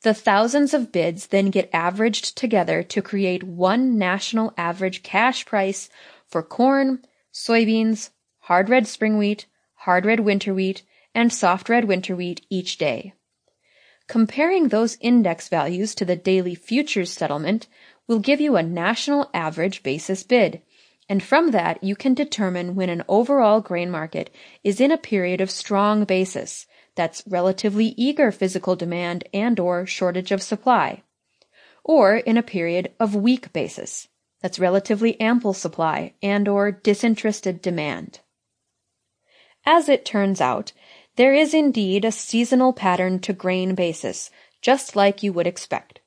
The thousands of bids then get averaged together to create one national average cash price for corn, soybeans, hard red spring wheat, hard red winter wheat, and soft red winter wheat each day. Comparing those index values to the daily futures settlement will give you a national average basis bid, and from that you can determine when an overall grain market is in a period of strong basis, that's relatively eager physical demand and or shortage of supply, or in a period of weak basis, that's relatively ample supply and or disinterested demand. As it turns out, there is indeed a seasonal pattern to grain basis, just like you would expect.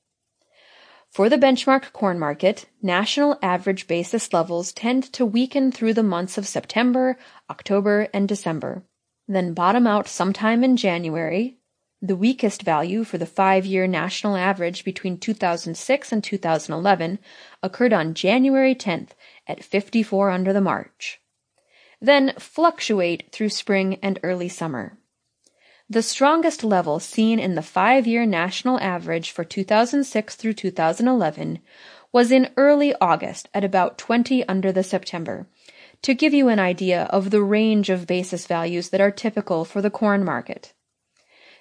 For the benchmark corn market, national average basis levels tend to weaken through the months of September, October, and December, then bottom out sometime in January, the weakest value for the five-year national average between two thousand six and two thousand eleven occurred on January tenth at fifty-four under the March, then fluctuate through spring and early summer. The strongest level seen in the five-year national average for two thousand six through two thousand eleven was in early August at about twenty under the September, to give you an idea of the range of basis values that are typical for the corn market.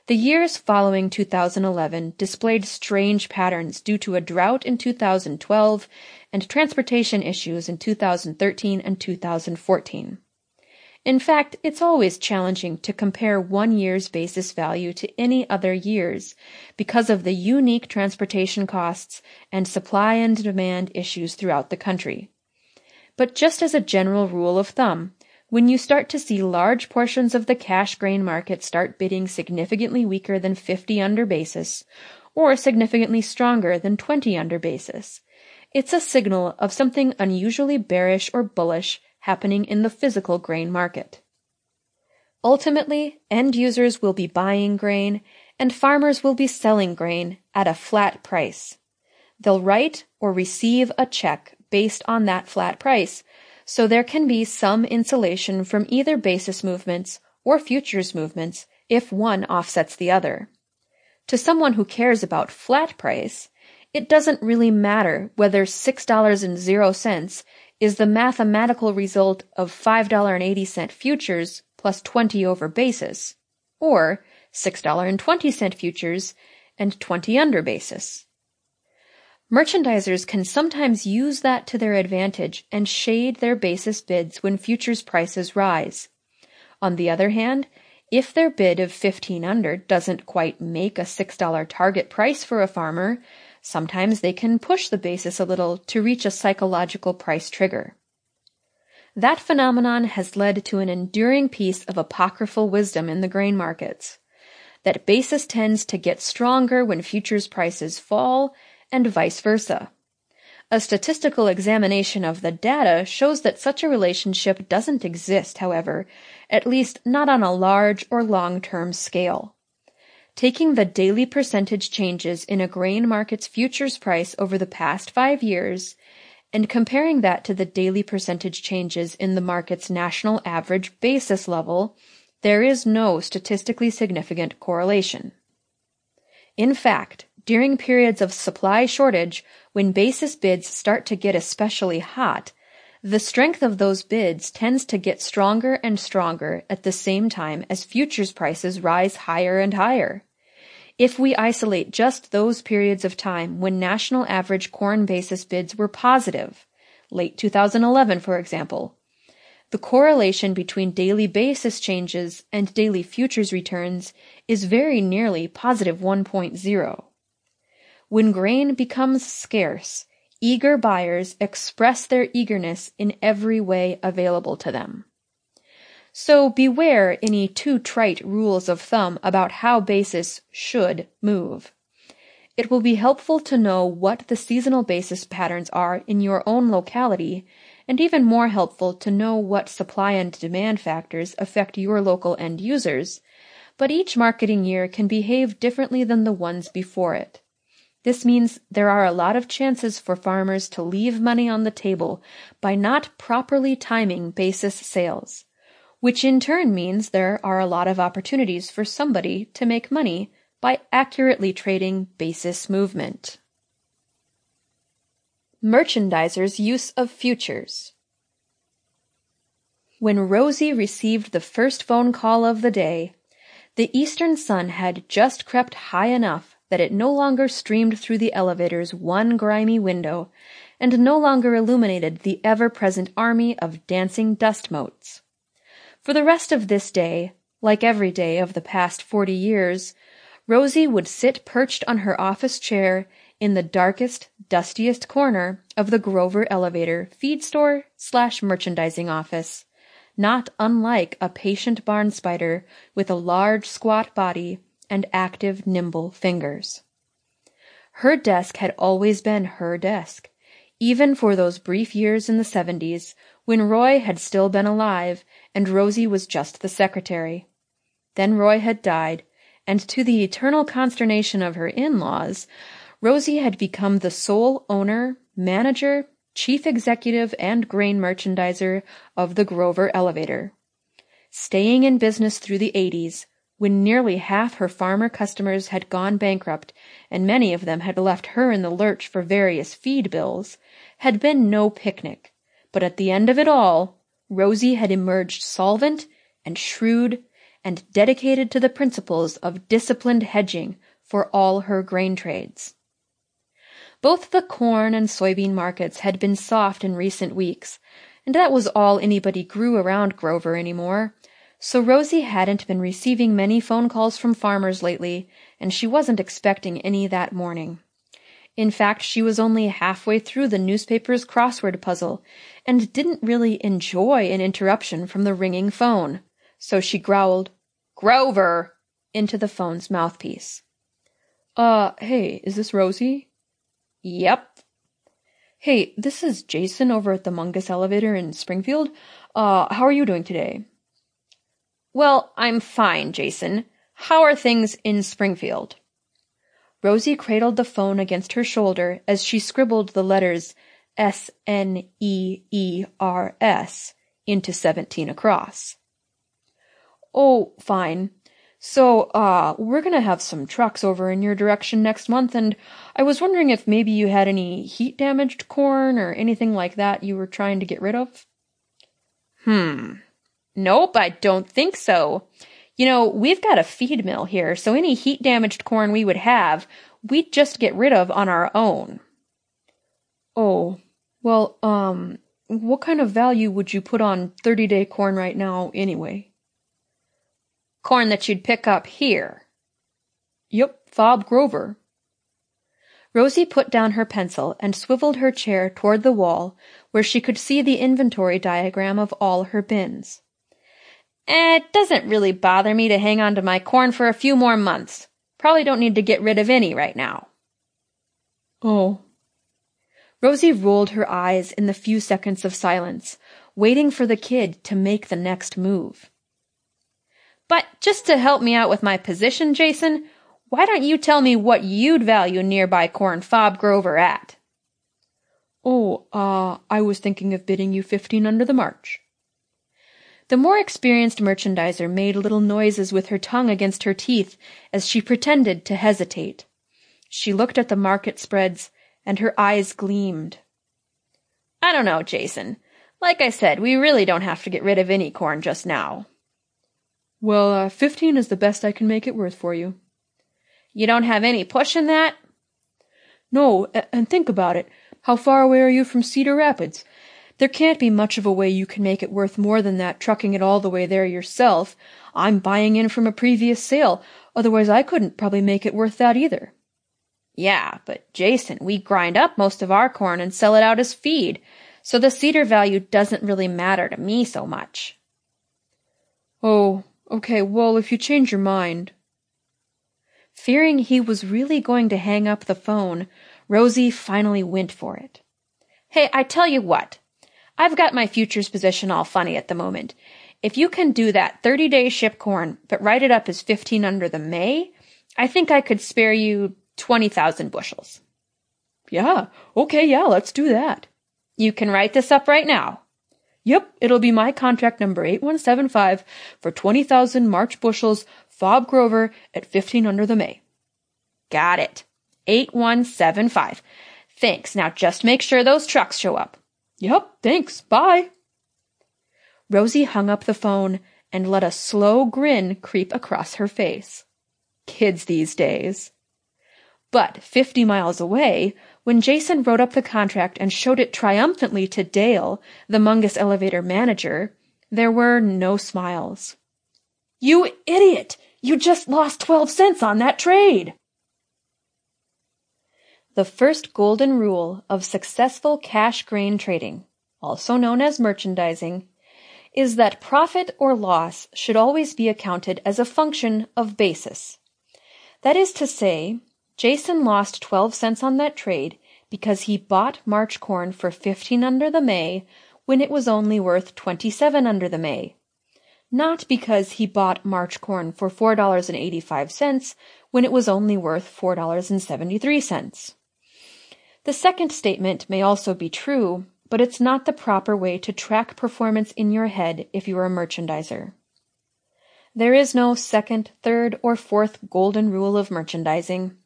The years following two thousand eleven displayed strange patterns due to a drought in two thousand twelve and transportation issues in two thousand thirteen and two thousand fourteen. In fact, it's always challenging to compare one year's basis value to any other year's because of the unique transportation costs and supply and demand issues throughout the country. But just as a general rule of thumb, when you start to see large portions of the cash grain market start bidding significantly weaker than fifty under basis, or significantly stronger than twenty under basis, it's a signal of something unusually bearish or bullish happening in the physical grain market. Ultimately, end users will be buying grain, and farmers will be selling grain at a flat price. They'll write or receive a check based on that flat price, so there can be some insulation from either basis movements or futures movements if one offsets the other. To someone who cares about flat price, it doesn't really matter whether six dollars and zero cents is the mathematical result of five dollars and eighty cents futures plus twenty over basis, or six dollars and twenty cents futures and twenty under basis. Merchandisers can sometimes use that to their advantage and shade their basis bids when futures prices rise. On the other hand, if their bid of fifteen under doesn't quite make a six dollars target price for a farmer, sometimes they can push the basis a little to reach a psychological price trigger. That phenomenon has led to an enduring piece of apocryphal wisdom in the grain markets, that basis tends to get stronger when futures prices fall, and vice versa. A statistical examination of the data shows that such a relationship doesn't exist, however, at least not on a large or long-term scale. Taking the daily percentage changes in a grain market's futures price over the past five years and comparing that to the daily percentage changes in the market's national average basis level, there is no statistically significant correlation. In fact, during periods of supply shortage, when basis bids start to get especially hot, the strength of those bids tends to get stronger and stronger at the same time as futures prices rise higher and higher. If we isolate just those periods of time when national average corn basis bids were positive, late two thousand eleven, for example, the correlation between daily basis changes and daily futures returns is very nearly positive one point zero. When grain becomes scarce, eager buyers express their eagerness in every way available to them. So beware any too trite rules of thumb about how basis should move. It will be helpful to know what the seasonal basis patterns are in your own locality, and even more helpful to know what supply and demand factors affect your local end users, but each marketing year can behave differently than the ones before it. This means there are a lot of chances for farmers to leave money on the table by not properly timing basis sales, which in turn means there are a lot of opportunities for somebody to make money by accurately trading basis movement. Merchandisers' use of futures. When Rosie received the first phone call of the day, the eastern sun had just crept high enough that it no longer streamed through the elevator's one grimy window and no longer illuminated the ever-present army of dancing dust motes. For the rest of this day, like every day of the past forty years, Rosie would sit perched on her office chair in the darkest, dustiest corner of the Grover Elevator feed store slash merchandising office, not unlike a patient barn spider with a large squat body and active, nimble fingers. Her desk had always been her desk, even for those brief years in the seventies when Roy had still been alive and Rosie was just the secretary. Then Roy had died, and to the eternal consternation of her in-laws, Rosie had become the sole owner, manager, chief executive, and grain merchandiser of the Grover Elevator, staying in business through the eighties, when nearly half her farmer customers had gone bankrupt and many of them had left her in the lurch for various feed bills, had been no picnic. But at the end of it all, Rosie had emerged solvent and shrewd and dedicated to the principles of disciplined hedging for all her grain trades. Both the corn and soybean markets had been soft in recent weeks, and that was all anybody grew around Grover anymore. So Rosie hadn't been receiving many phone calls from farmers lately, and she wasn't expecting any that morning. In fact, she was only halfway through the newspaper's crossword puzzle, and didn't really enjoy an interruption from the ringing phone, so she growled, "Grover!" into the phone's mouthpiece. Uh, hey, is this Rosie?" "Yep." "Hey, this is Jason over at the Mungus Elevator in Springfield. Uh, how are you doing today?" "Well, I'm fine, Jason. How are things in Springfield?" Rosie cradled the phone against her shoulder as she scribbled the letters S N E E R S into seventeen across. "Oh, fine. So, uh, we're gonna have some trucks over in your direction next month, and I was wondering if maybe you had any heat-damaged corn or anything like that you were trying to get rid of?" Hmm... "Nope, I don't think so. You know, we've got a feed mill here, so any heat-damaged corn we would have, we'd just get rid of on our own." "Oh, well, um, what kind of value would you put on thirty-day corn right now, anyway?" "Corn that you'd pick up here." "Yep, Fob Grover." Rosie put down her pencil and swiveled her chair toward the wall where she could see the inventory diagram of all her bins. "It doesn't really bother me to hang on to my corn for a few more months. Probably don't need to get rid of any right now." "Oh." Rosie rolled her eyes in the few seconds of silence, waiting for the kid to make the next move. "But just to help me out with my position, Jason, why don't you tell me what you'd value nearby corn Fob Grover at?" "Oh, uh, I was thinking of bidding you fifteen under the march." The more experienced merchandiser made little noises with her tongue against her teeth as she pretended to hesitate. She looked at the market spreads, and her eyes gleamed. "I don't know, Jason. Like I said, we really don't have to get rid of any corn just now." "Well, uh, fifteen is the best I can make it worth for you." "You don't have any push in that?" "No, and think about it. How far away are you from Cedar Rapids? There can't be much of a way you can make it worth more than that, trucking it all the way there yourself. I'm buying in from a previous sale, otherwise I couldn't probably make it worth that either." "Yeah, but Jason, we grind up most of our corn and sell it out as feed, so the cedar value doesn't really matter to me so much." "Oh, okay, well, if you change your mind—" Fearing he was really going to hang up the phone, Rosie finally went for it. "Hey, I tell you what, I've got my futures position all funny at the moment. If you can do that thirty-day ship corn, but write it up as fifteen under the May, I think I could spare you twenty thousand bushels." "Yeah, okay, yeah, let's do that." "You can write this up right now." "Yep, it'll be my contract number eight one seven five for twenty thousand March bushels, Fob Grover at fifteen under the May." "Got it. eight one seven five. Thanks. Now just make sure those trucks show up." "Yep, thanks. Bye." Rosie hung up the phone and let a slow grin creep across her face. Kids these days. But fifty miles away, when Jason wrote up the contract and showed it triumphantly to Dale, the Mungus elevator manager, there were no smiles. "You idiot! You just lost twelve cents on that trade!" The first golden rule of successful cash grain trading, also known as merchandising, is that profit or loss should always be accounted as a function of basis. That is to say, Jason lost twelve cents on that trade because he bought March corn for fifteen under the May when it was only worth twenty-seven under the May, not because he bought March corn for four dollars and eighty-five cents when it was only worth four dollars and seventy-three cents. The second statement may also be true, but it's not the proper way to track performance in your head if you are a merchandiser. There is no second, third, or fourth golden rule of merchandising.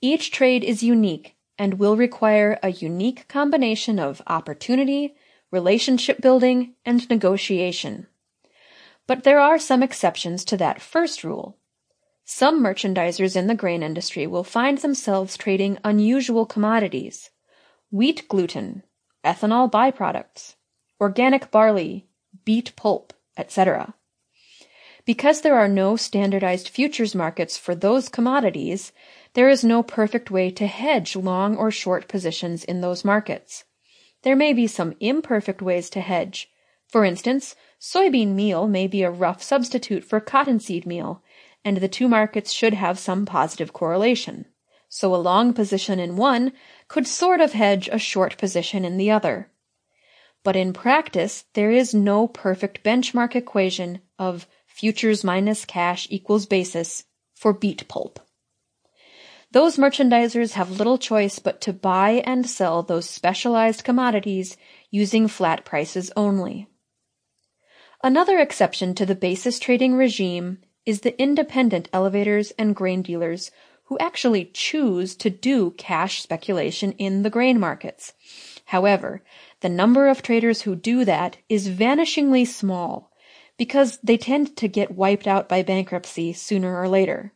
Each trade is unique and will require a unique combination of opportunity, relationship building, and negotiation. But there are some exceptions to that first rule. Some merchandisers in the grain industry will find themselves trading unusual commodities: wheat gluten, ethanol byproducts, organic barley, beet pulp, et cetera. Because there are no standardized futures markets for those commodities, there is no perfect way to hedge long or short positions in those markets. There may be some imperfect ways to hedge. For instance, soybean meal may be a rough substitute for cottonseed meal, and the two markets should have some positive correlation, so a long position in one could sort of hedge a short position in the other. But in practice, there is no perfect benchmark equation of futures minus cash equals basis for beet pulp. Those merchandisers have little choice but to buy and sell those specialized commodities using flat prices only. Another exception to the basis trading regime is the independent elevators and grain dealers who actually choose to do cash speculation in the grain markets. However, the number of traders who do that is vanishingly small because they tend to get wiped out by bankruptcy sooner or later.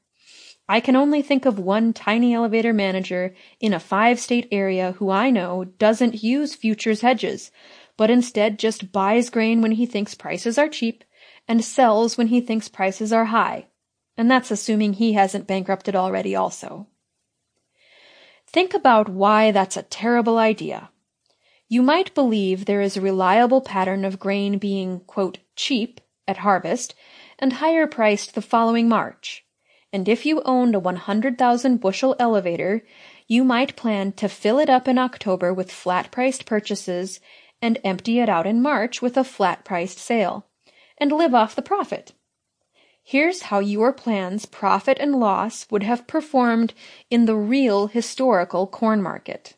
I can only think of one tiny elevator manager in a five-state area who I know doesn't use futures hedges, but instead just buys grain when he thinks prices are cheap and sells when he thinks prices are high, and that's assuming he hasn't bankrupted already also. Think about why that's a terrible idea. You might believe there is a reliable pattern of grain being, quote, cheap at harvest and higher priced the following March, and if you owned a one hundred thousand bushel elevator, you might plan to fill it up in October with flat-priced purchases and empty it out in March with a flat-priced sale, and live off the profit. Here's how your plan's profit and loss would have performed in the real historical corn market.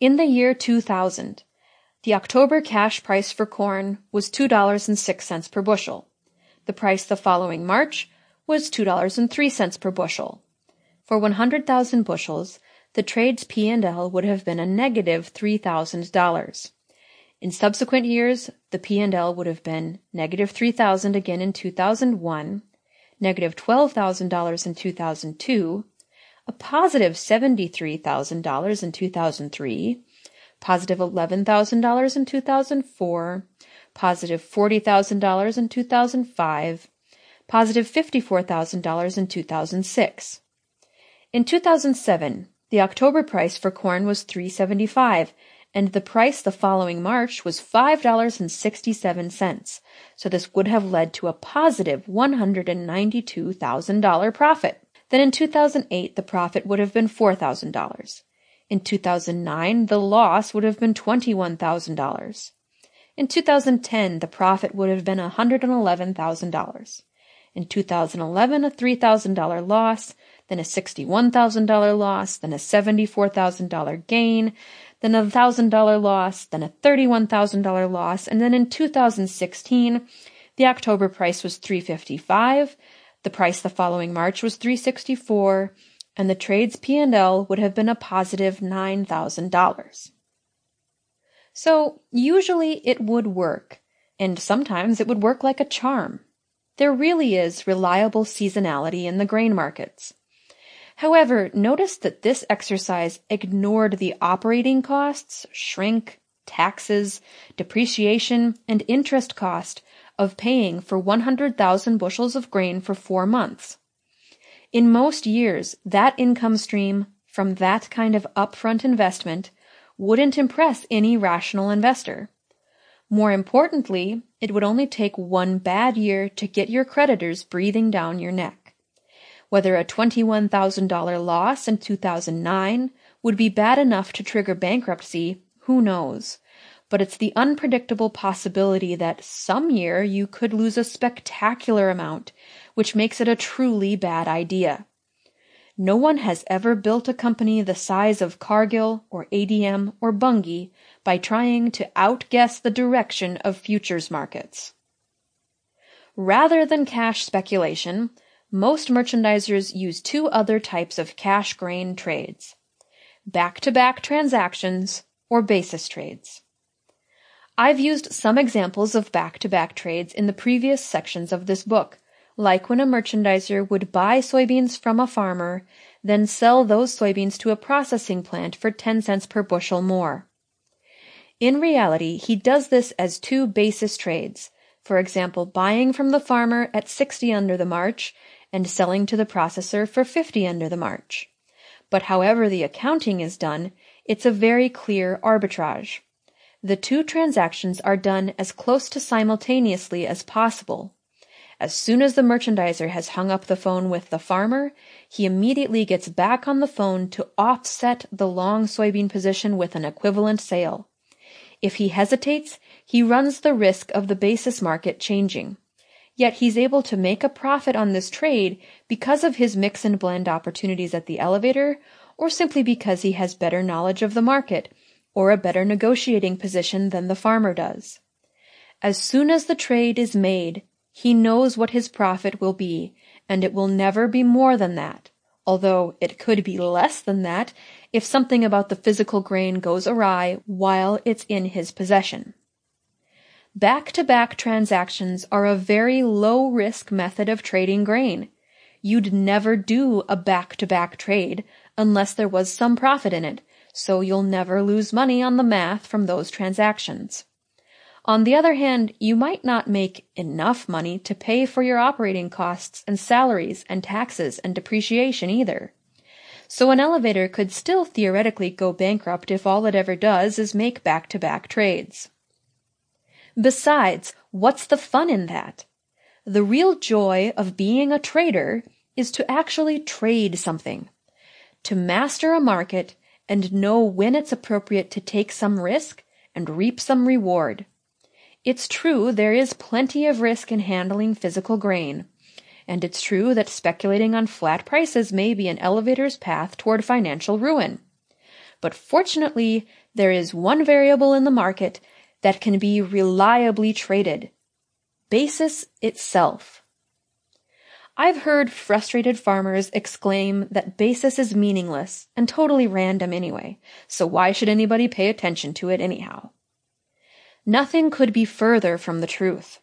In the year two thousand, the October cash price for corn was two dollars and six cents per bushel. The price the following March was two dollars and three cents per bushel. For one hundred thousand bushels, the trade's P and L would have been a negative three thousand dollars. In subsequent years, the P and L would have been negative three thousand dollars again in two thousand one, negative twelve thousand dollars in two thousand two, a positive seventy-three thousand dollars in two thousand three, positive eleven thousand dollars in two thousand four, positive forty thousand dollars in two thousand five, positive fifty-four thousand dollars in two thousand six. In two thousand seven, the October price for corn was three dollars and seventy-five cents, and the price the following March was five dollars and sixty-seven cents, so this would have led to a positive one hundred ninety-two thousand dollars profit. Then in two thousand eight, the profit would have been four thousand dollars. In two thousand nine, the loss would have been twenty-one thousand dollars. In two thousand ten, the profit would have been one hundred eleven thousand dollars. In two thousand eleven, a three thousand dollars loss, then a sixty-one thousand dollars loss, then a seventy-four thousand dollars gain, then a one thousand dollars loss, then a thirty-one thousand dollars loss, and then in two thousand sixteen, the October price was three dollars and fifty-five cents, the price the following March was three dollars and sixty-four cents, and the trade's P and L would have been a positive nine thousand dollars. So, usually it would work, and sometimes it would work like a charm. There really is reliable seasonality in the grain markets. However, notice that this exercise ignored the operating costs, shrink, taxes, depreciation, and interest cost of paying for one hundred thousand bushels of grain for four months. In most years, that income stream from that kind of upfront investment wouldn't impress any rational investor. More importantly, it would only take one bad year to get your creditors breathing down your neck. Whether a twenty-one thousand dollars loss in two thousand nine would be bad enough to trigger bankruptcy, who knows? But it's the unpredictable possibility that some year you could lose a spectacular amount, which makes it a truly bad idea. No one has ever built a company the size of Cargill or A D M or Bunge by trying to outguess the direction of futures markets. Rather than cash speculation, most merchandisers use two other types of cash grain trades: back-to-back transactions or basis trades. I've used some examples of back-to-back trades in the previous sections of this book, like when a merchandiser would buy soybeans from a farmer, then sell those soybeans to a processing plant for ten cents per bushel more. In reality, he does this as two basis trades, for example, buying from the farmer at sixty under the March and selling to the processor for fifty under the March. But however the accounting is done, it's a very clear arbitrage. The two transactions are done as close to simultaneously as possible. As soon as the merchandiser has hung up the phone with the farmer, he immediately gets back on the phone to offset the long soybean position with an equivalent sale. If he hesitates, he runs the risk of the basis market changing. Yet he's able to make a profit on this trade because of his mix and blend opportunities at the elevator, or simply because he has better knowledge of the market, or a better negotiating position than the farmer does. As soon as the trade is made, he knows what his profit will be, and it will never be more than that, although it could be less than that if something about the physical grain goes awry while it's in his possession. Back-to-back transactions are a very low-risk method of trading grain. You'd never do a back-to-back trade unless there was some profit in it, so you'll never lose money on the math from those transactions. On the other hand, you might not make enough money to pay for your operating costs and salaries and taxes and depreciation either. So an elevator could still theoretically go bankrupt if all it ever does is make back-to-back trades. Besides, what's the fun in that? The real joy of being a trader is to actually trade something, to master a market and know when it's appropriate to take some risk and reap some reward. It's true there is plenty of risk in handling physical grain, and it's true that speculating on flat prices may be an elevator's path toward financial ruin. But fortunately, there is one variable in the market that can be reliably traded: basis itself. I've heard frustrated farmers exclaim that basis is meaningless and totally random anyway, so why should anybody pay attention to it anyhow? Nothing could be further from the truth.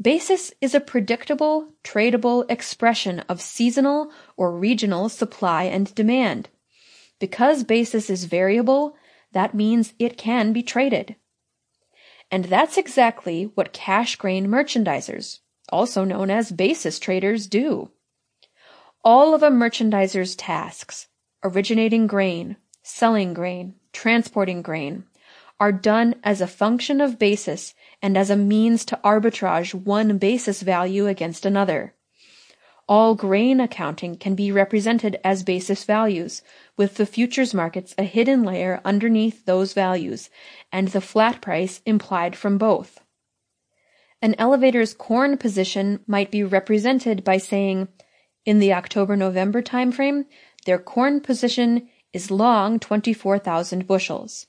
Basis is a predictable, tradable expression of seasonal or regional supply and demand. Because basis is variable, that means it can be traded. And that's exactly what cash grain merchandisers, also known as basis traders, do. All of a merchandiser's tasks, originating grain, selling grain, transporting grain, are done as a function of basis and as a means to arbitrage one basis value against another. All grain accounting can be represented as basis values, with the futures markets a hidden layer underneath those values, and the flat price implied from both. An elevator's corn position might be represented by saying, in the October-November timeframe, their corn position is long twenty-four thousand bushels.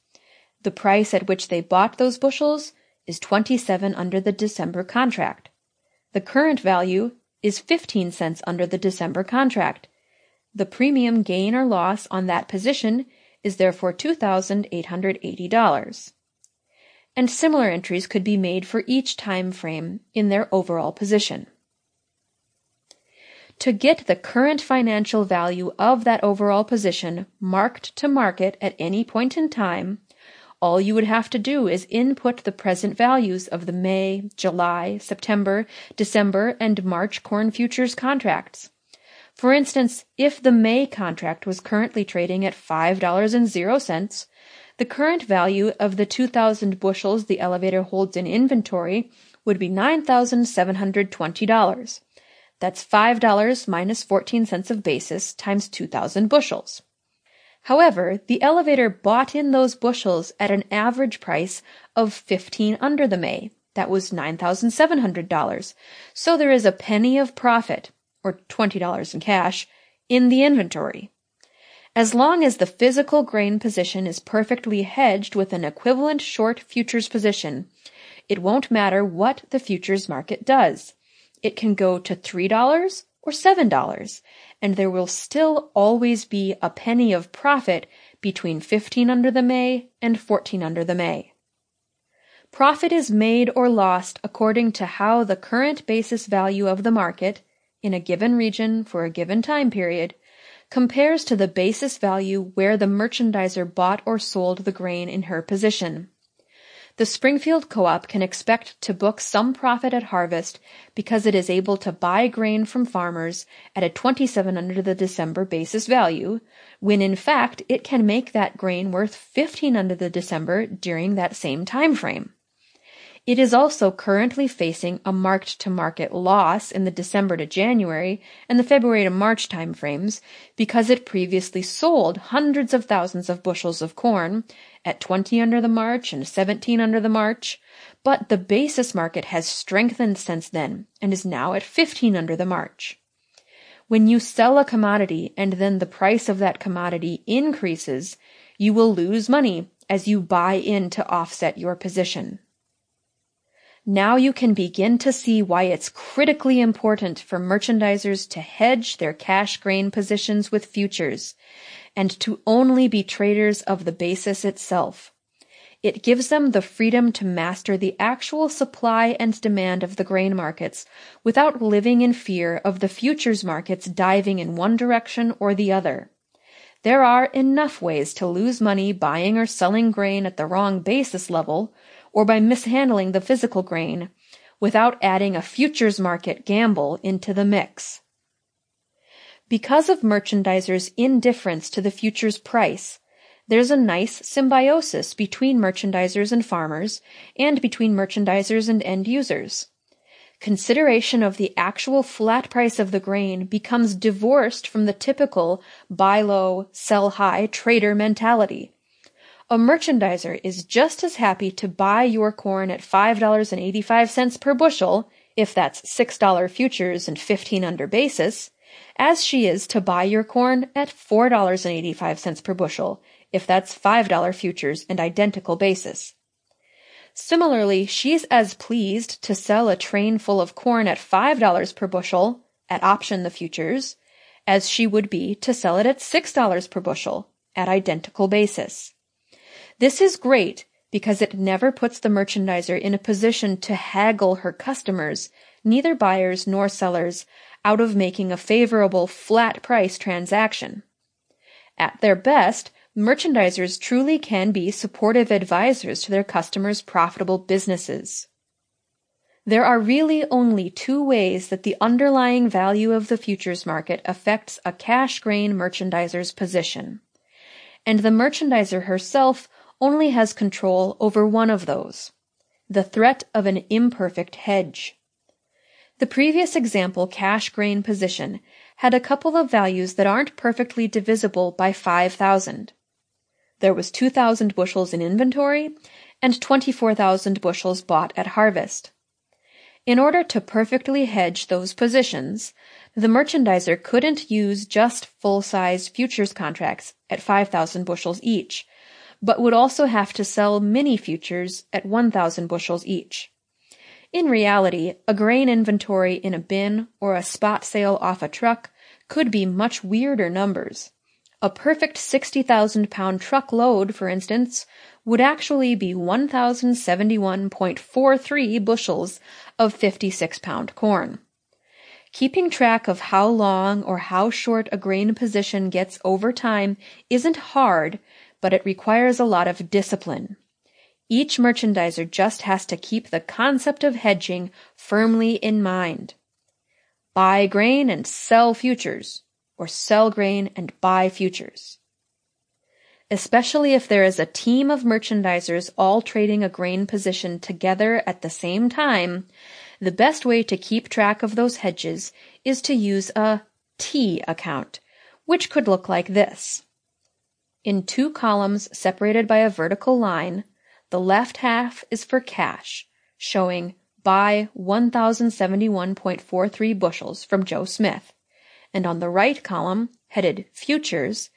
The price at which they bought those bushels is twenty-seven under the December contract. The current value is fifteen cents under the December contract. The premium gain or loss on that position is therefore two thousand eight hundred eighty dollars. And similar entries could be made for each time frame in their overall position. To get the current financial value of that overall position marked to market at any point in time, all you would have to do is input the present values of the May, July, September, December, and March corn futures contracts. For instance, if the May contract was currently trading at five dollars and zero cents, the current value of the two thousand bushels the elevator holds in inventory would be nine thousand seven hundred twenty dollars. That's five dollars minus fourteen cents of basis times two thousand bushels. However, the elevator bought in those bushels at an average price of fifteen under the May. That was nine thousand seven hundred dollars. So there is a penny of profit, or twenty dollars in cash, in the inventory. As long as the physical grain position is perfectly hedged with an equivalent short futures position, it won't matter what the futures market does. It can go to three dollars or seven dollars, and there will still always be a penny of profit between fifteen under the May and fourteen under the May. Profit is made or lost according to how the current basis value of the market, in a given region for a given time period, compares to the basis value where the merchandiser bought or sold the grain in her position. The Springfield Co-op can expect to book some profit at harvest because it is able to buy grain from farmers at a twenty-seven under the December basis value, when in fact it can make that grain worth fifteen under the December during that same time frame. It is also currently facing a marked-to-market loss in the December to January and the February to March time frames because it previously sold hundreds of thousands of bushels of corn at twenty under the March and seventeen under the March, but the basis market has strengthened since then and is now at fifteen under the March. When you sell a commodity and then the price of that commodity increases, you will lose money as you buy in to offset your position. Now you can begin to see why it's critically important for merchandisers to hedge their cash grain positions with futures, and to only be traders of the basis itself. It gives them the freedom to master the actual supply and demand of the grain markets without living in fear of the futures markets diving in one direction or the other. There are enough ways to lose money buying or selling grain at the wrong basis level, or by mishandling the physical grain, without adding a futures market gamble into the mix. Because of merchandisers' indifference to the futures price, there's a nice symbiosis between merchandisers and farmers, and between merchandisers and end users. consideration of the actual flat price of the grain becomes divorced from the typical buy low, sell high trader mentality. A merchandiser is just as happy to buy your corn at five dollars and eighty-five cents per bushel, if that's six dollars futures and fifteen under basis, as she is to buy your corn at four dollars and eighty-five cents per bushel, if that's five dollars futures and identical basis. Similarly, she's as pleased to sell a train full of corn at five dollars per bushel, at option the futures, as she would be to sell it at six dollars per bushel, at identical basis. This is great because it never puts the merchandiser in a position to haggle her customers, neither buyers nor sellers, out of making a favorable flat price transaction. At their best, merchandisers truly can be supportive advisors to their customers' profitable businesses. There are really only two ways that the underlying value of the futures market affects a cash grain merchandiser's position, and the merchandiser herself only has control over one of those, the threat of an imperfect hedge. The previous example cash grain position had a couple of values that aren't perfectly divisible by five thousand. There was two thousand bushels in inventory and twenty-four thousand bushels bought at harvest. In order to perfectly hedge those positions, the merchandiser couldn't use just full-sized futures contracts at five thousand bushels each, but would also have to sell mini futures at one thousand bushels each. In reality, a grain inventory in a bin or a spot sale off a truck could be much weirder numbers. A perfect sixty thousand pound truck load, for instance, would actually be one thousand seventy-one point four three bushels of fifty-six pound corn. Keeping track of how long or how short a grain position gets over time isn't hard, but it requires a lot of discipline. Each merchandiser just has to keep the concept of hedging firmly in mind. Buy grain and sell futures, or sell grain and buy futures. Especially if there is a team of merchandisers all trading a grain position together at the same time, the best way to keep track of those hedges is to use a T account, which could look like this. In two columns separated by a vertical line, the left half is for cash, showing buy one thousand seventy-one point four three bushels from Joe Smith, and on the right column, headed futures,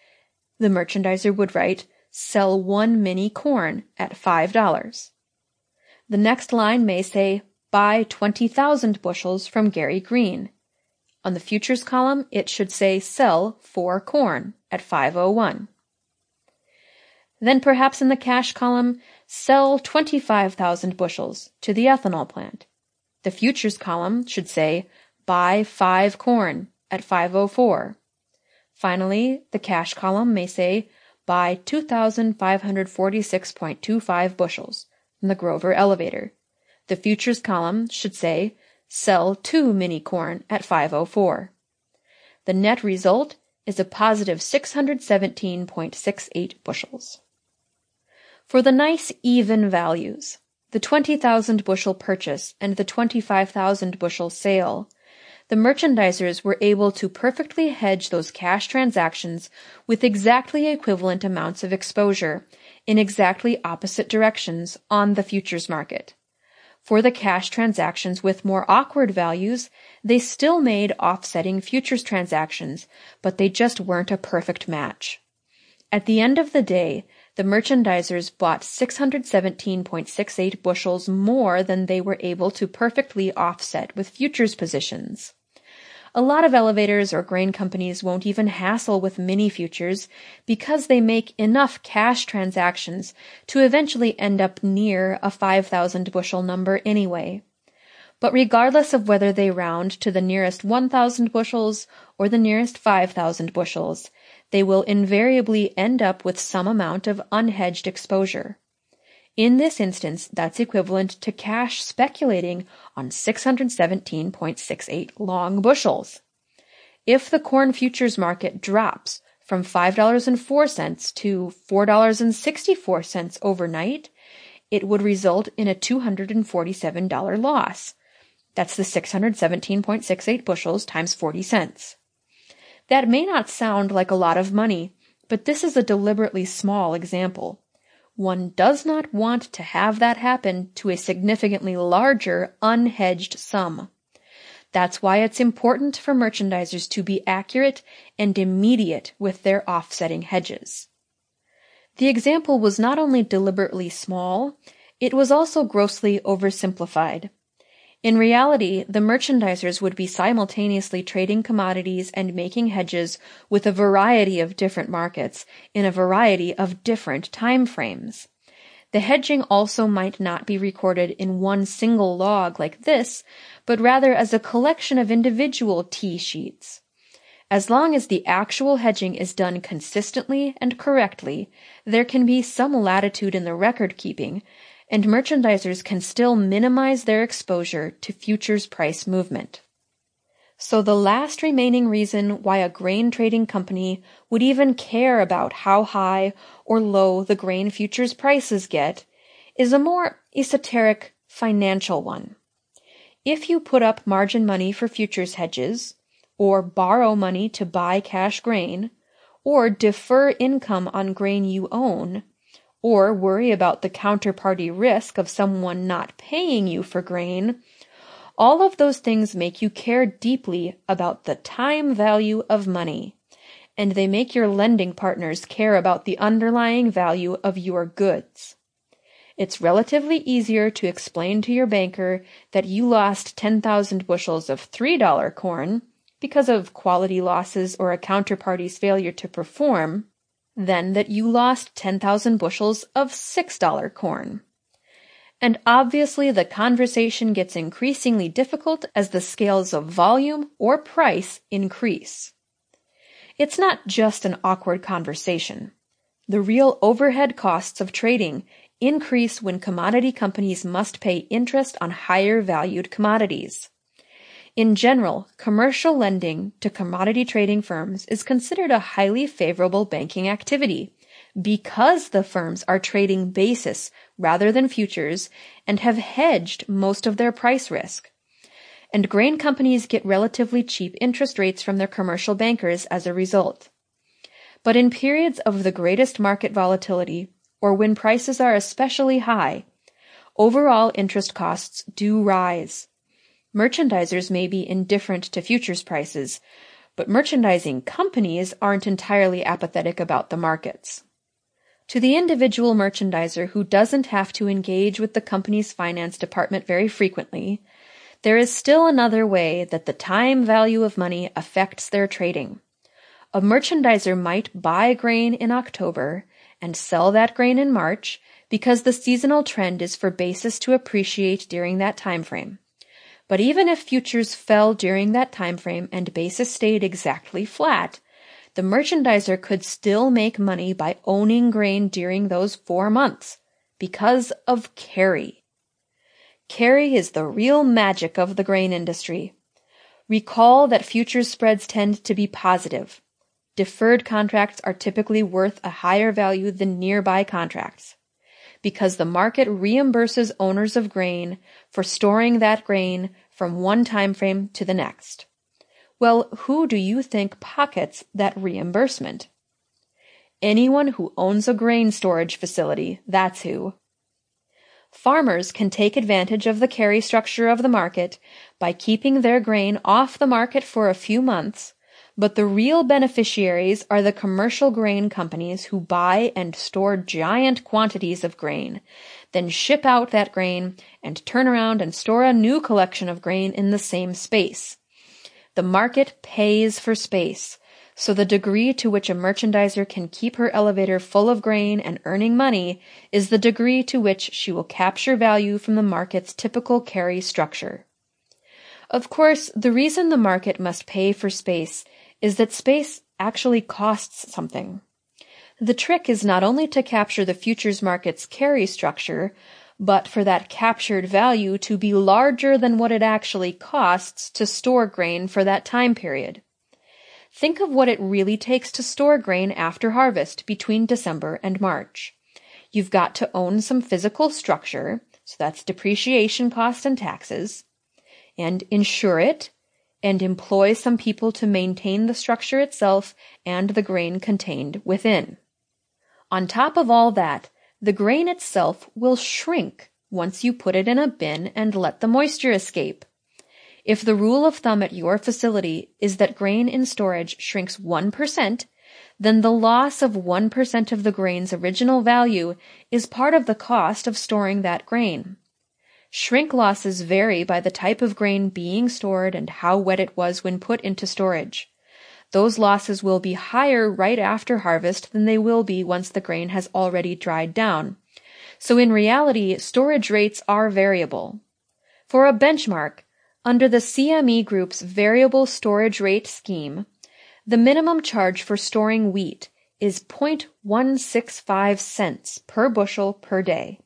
the merchandiser would write sell one mini corn at five dollars. The next line may say buy twenty thousand bushels from Gary Green. On the futures column, it should say sell four corn at five oh one. Then perhaps in the cash column, sell twenty-five thousand bushels to the ethanol plant. The futures column should say, buy five corn at five oh four. Finally, the cash column may say, buy two thousand five hundred forty-six point two five bushels from the Grover elevator. The futures column should say, sell two mini corn at five oh four. The net result is a positive six hundred seventeen point six eight bushels. For the nice even values, the twenty thousand bushel purchase and the twenty-five thousand bushel sale, the merchandisers were able to perfectly hedge those cash transactions with exactly equivalent amounts of exposure in exactly opposite directions on the futures market. For the cash transactions with more awkward values, they still made offsetting futures transactions, but they just weren't a perfect match. At the end of the day, the merchandisers bought six hundred seventeen point six eight bushels more than they were able to perfectly offset with futures positions. A lot of elevators or grain companies won't even hassle with mini futures because they make enough cash transactions to eventually end up near a five thousand bushel number anyway. But regardless of whether they round to the nearest one thousand bushels or the nearest five thousand bushels, they will invariably end up with some amount of unhedged exposure. In this instance, that's equivalent to cash speculating on six hundred seventeen point six eight long bushels. If the corn futures market drops from five dollars and four cents to four dollars and sixty-four cents overnight, it would result in a two hundred forty-seven dollars loss. That's the six hundred seventeen point six eight bushels times forty cents. That may not sound like a lot of money, but this is a deliberately small example. One does not want to have that happen to a significantly larger, unhedged sum. That's why it's important for merchandisers to be accurate and immediate with their offsetting hedges. The example was not only deliberately small, it was also grossly oversimplified. In reality, the merchandisers would be simultaneously trading commodities and making hedges with a variety of different markets in a variety of different time frames. The hedging also might not be recorded in one single log like this, but rather as a collection of individual T-sheets. As long as the actual hedging is done consistently and correctly, there can be some latitude in the record-keeping, and merchandisers can still minimize their exposure to futures price movement. So the last remaining reason why a grain trading company would even care about how high or low the grain futures prices get is a more esoteric financial one. If you put up margin money for futures hedges, or borrow money to buy cash grain, or defer income on grain you own, or worry about the counterparty risk of someone not paying you for grain, all of those things make you care deeply about the time value of money, and they make your lending partners care about the underlying value of your goods. It's relatively easier to explain to your banker that you lost ten thousand bushels of three dollar corn because of quality losses or a counterparty's failure to perform, than that you lost ten thousand bushels of six dollar corn. And obviously the conversation gets increasingly difficult as the scales of volume or price increase. It's not just an awkward conversation. The real overhead costs of trading increase when commodity companies must pay interest on higher valued commodities. In general, commercial lending to commodity trading firms is considered a highly favorable banking activity because the firms are trading basis rather than futures and have hedged most of their price risk. And grain companies get relatively cheap interest rates from their commercial bankers as a result. But in periods of the greatest market volatility, or when prices are especially high, overall interest costs do rise. Merchandisers may be indifferent to futures prices, but merchandising companies aren't entirely apathetic about the markets. To the individual merchandiser who doesn't have to engage with the company's finance department very frequently, there is still another way that the time value of money affects their trading. A merchandiser might buy grain in October and sell that grain in March because the seasonal trend is for basis to appreciate during that time frame. But even if futures fell during that time frame and basis stayed exactly flat, the merchandiser could still make money by owning grain during those four months because of carry. Carry is the real magic of the grain industry. Recall that futures spreads tend to be positive. Deferred contracts are typically worth a higher value than nearby contracts, because the market reimburses owners of grain for storing that grain from one time frame to the next. Well, who do you think pockets that reimbursement? Anyone who owns a grain storage facility, that's who. Farmers can take advantage of the carry structure of the market by keeping their grain off the market for a few months, but the real beneficiaries are the commercial grain companies who buy and store giant quantities of grain, then ship out that grain and turn around and store a new collection of grain in the same space. The market pays for space, so the degree to which a merchandiser can keep her elevator full of grain and earning money is the degree to which she will capture value from the market's typical carry structure. Of course, the reason the market must pay for space is that space actually costs something. The trick is not only to capture the futures market's carry structure, but for that captured value to be larger than what it actually costs to store grain for that time period. Think of what it really takes to store grain after harvest between December and March. You've got to own some physical structure, so that's depreciation cost and taxes. and insure it, and employ some people to maintain the structure itself and the grain contained within. On top of all that, the grain itself will shrink once you put it in a bin and let the moisture escape. If the rule of thumb at your facility is that grain in storage shrinks one percent, then the loss of one percent of the grain's original value is part of the cost of storing that grain. Shrink losses vary by the type of grain being stored and how wet it was when put into storage. Those losses will be higher right after harvest than they will be once the grain has already dried down. So in reality, storage rates are variable. For a benchmark, under the C M E Group's variable storage rate scheme, the minimum charge for storing wheat is zero point one six five cents per bushel per day,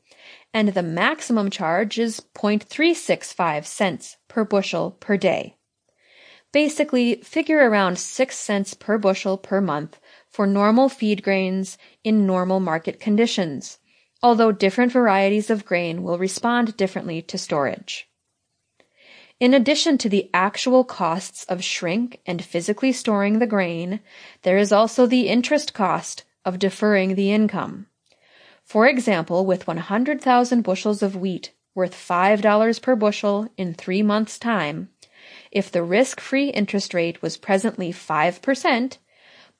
and the maximum charge is zero point three six five cents per bushel per day. Basically, figure around six cents per bushel per month for normal feed grains in normal market conditions, although different varieties of grain will respond differently to storage. In addition to the actual costs of shrink and physically storing the grain, there is also the interest cost of deferring the income. For example, with one hundred thousand bushels of wheat worth five dollars per bushel in three months' time, if the risk-free interest rate was presently five percent,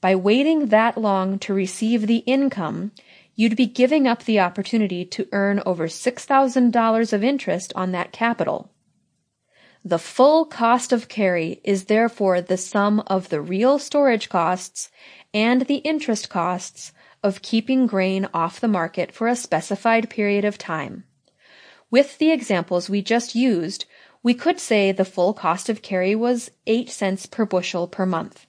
by waiting that long to receive the income, you'd be giving up the opportunity to earn over six thousand dollars of interest on that capital. The full cost of carry is therefore the sum of the real storage costs and the interest costs of keeping grain off the market for a specified period of time. With the examples we just used, we could say the full cost of carry was eight cents per bushel per month.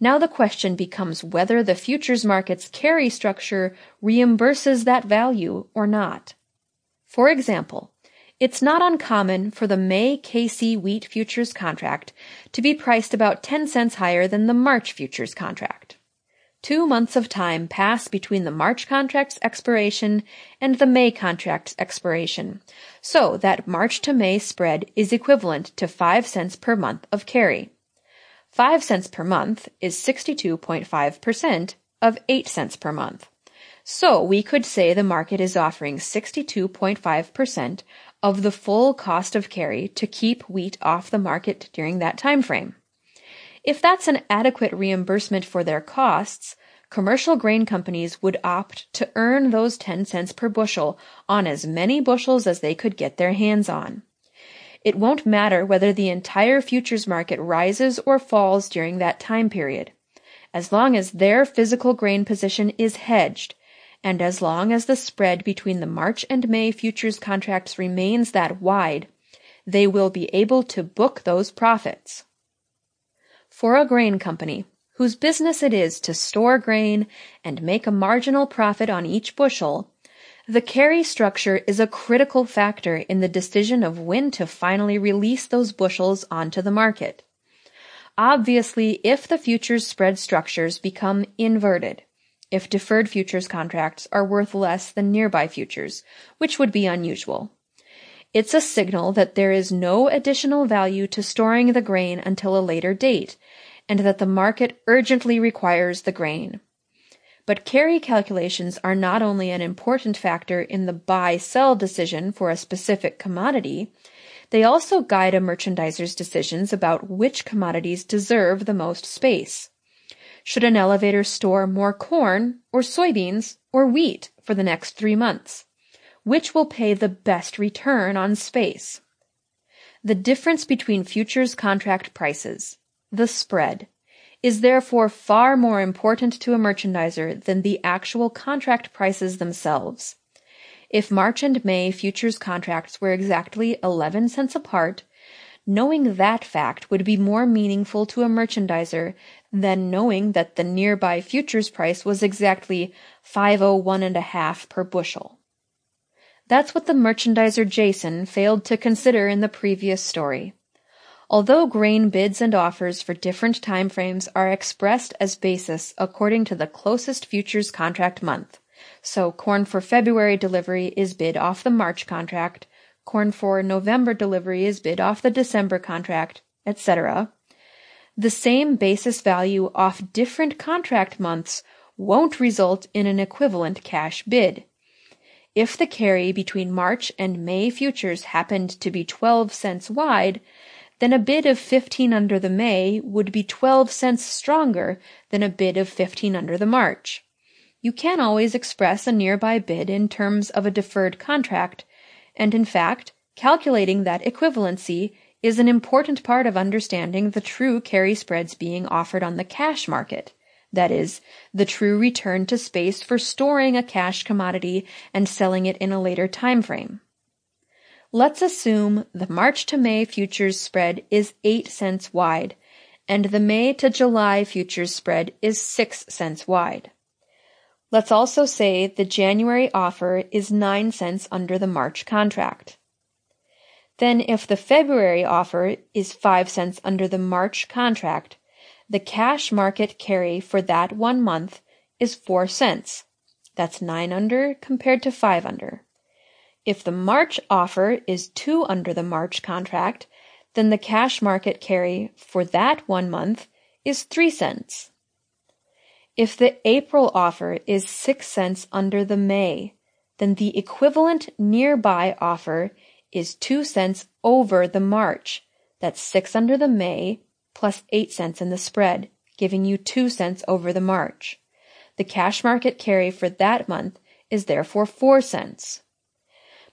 Now the question becomes whether the futures market's carry structure reimburses that value or not. For example, it's not uncommon for the May K C wheat futures contract to be priced about ten cents higher than the March futures contract. Two months of time pass between the March contract's expiration and the May contract's expiration, so that March to May spread is equivalent to five cents per month of carry. five cents per month is sixty-two point five percent of eight cents per month. So we could say the market is offering sixty-two point five percent of the full cost of carry to keep wheat off the market during that time frame. If that's an adequate reimbursement for their costs, commercial grain companies would opt to earn those ten cents per bushel on as many bushels as they could get their hands on. It won't matter whether the entire futures market rises or falls during that time period, as long as their physical grain position is hedged, and as long as the spread between the March and May futures contracts remains that wide, they will be able to book those profits. For a grain company, whose business it is to store grain and make a marginal profit on each bushel, the carry structure is a critical factor in the decision of when to finally release those bushels onto the market. Obviously, if the futures spread structures become inverted, if deferred futures contracts are worth less than nearby futures, which would be unusual, it's a signal that there is no additional value to storing the grain until a later date, and that the market urgently requires the grain. But carry calculations are not only an important factor in the buy-sell decision for a specific commodity, they also guide a merchandiser's decisions about which commodities deserve the most space. Should an elevator store more corn or soybeans or wheat for the next three months? Which will pay the best return on space? The difference between futures contract prices, the spread, is therefore far more important to a merchandiser than the actual contract prices themselves. If March and May futures contracts were exactly eleven cents apart, knowing that fact would be more meaningful to a merchandiser than knowing that the nearby futures price was exactly five oh one and a half per bushel. That's what the merchandiser Jason failed to consider in the previous story. Although grain bids and offers for different time frames are expressed as basis according to the closest futures contract month, so corn for February delivery is bid off the March contract, corn for November delivery is bid off the December contract, et cetera, the same basis value off different contract months won't result in an equivalent cash bid. If the carry between March and May futures happened to be twelve cents wide, then a bid of fifteen under the May would be twelve cents stronger than a bid of fifteen under the March. You can always express a nearby bid in terms of a deferred contract, and in fact, calculating that equivalency is an important part of understanding the true carry spreads being offered on the cash market. That is, the true return to space for storing a cash commodity and selling it in a later time frame. Let's assume the March to May futures spread is eight cents wide, and the May to July futures spread is six cents wide. Let's also say the January offer is nine cents under the March contract. Then if the February offer is five cents under the March contract, the cash market carry for that one month is four cents. That's nine under compared to five under. If the March offer is two under the March contract, then the cash market carry for that one month is three cents. If the April offer is six cents under the May, then the equivalent nearby offer is two cents over the March. That's six under the May plus eight cents in the spread, giving you two cents over the March. The cash market carry for that month is therefore four cents.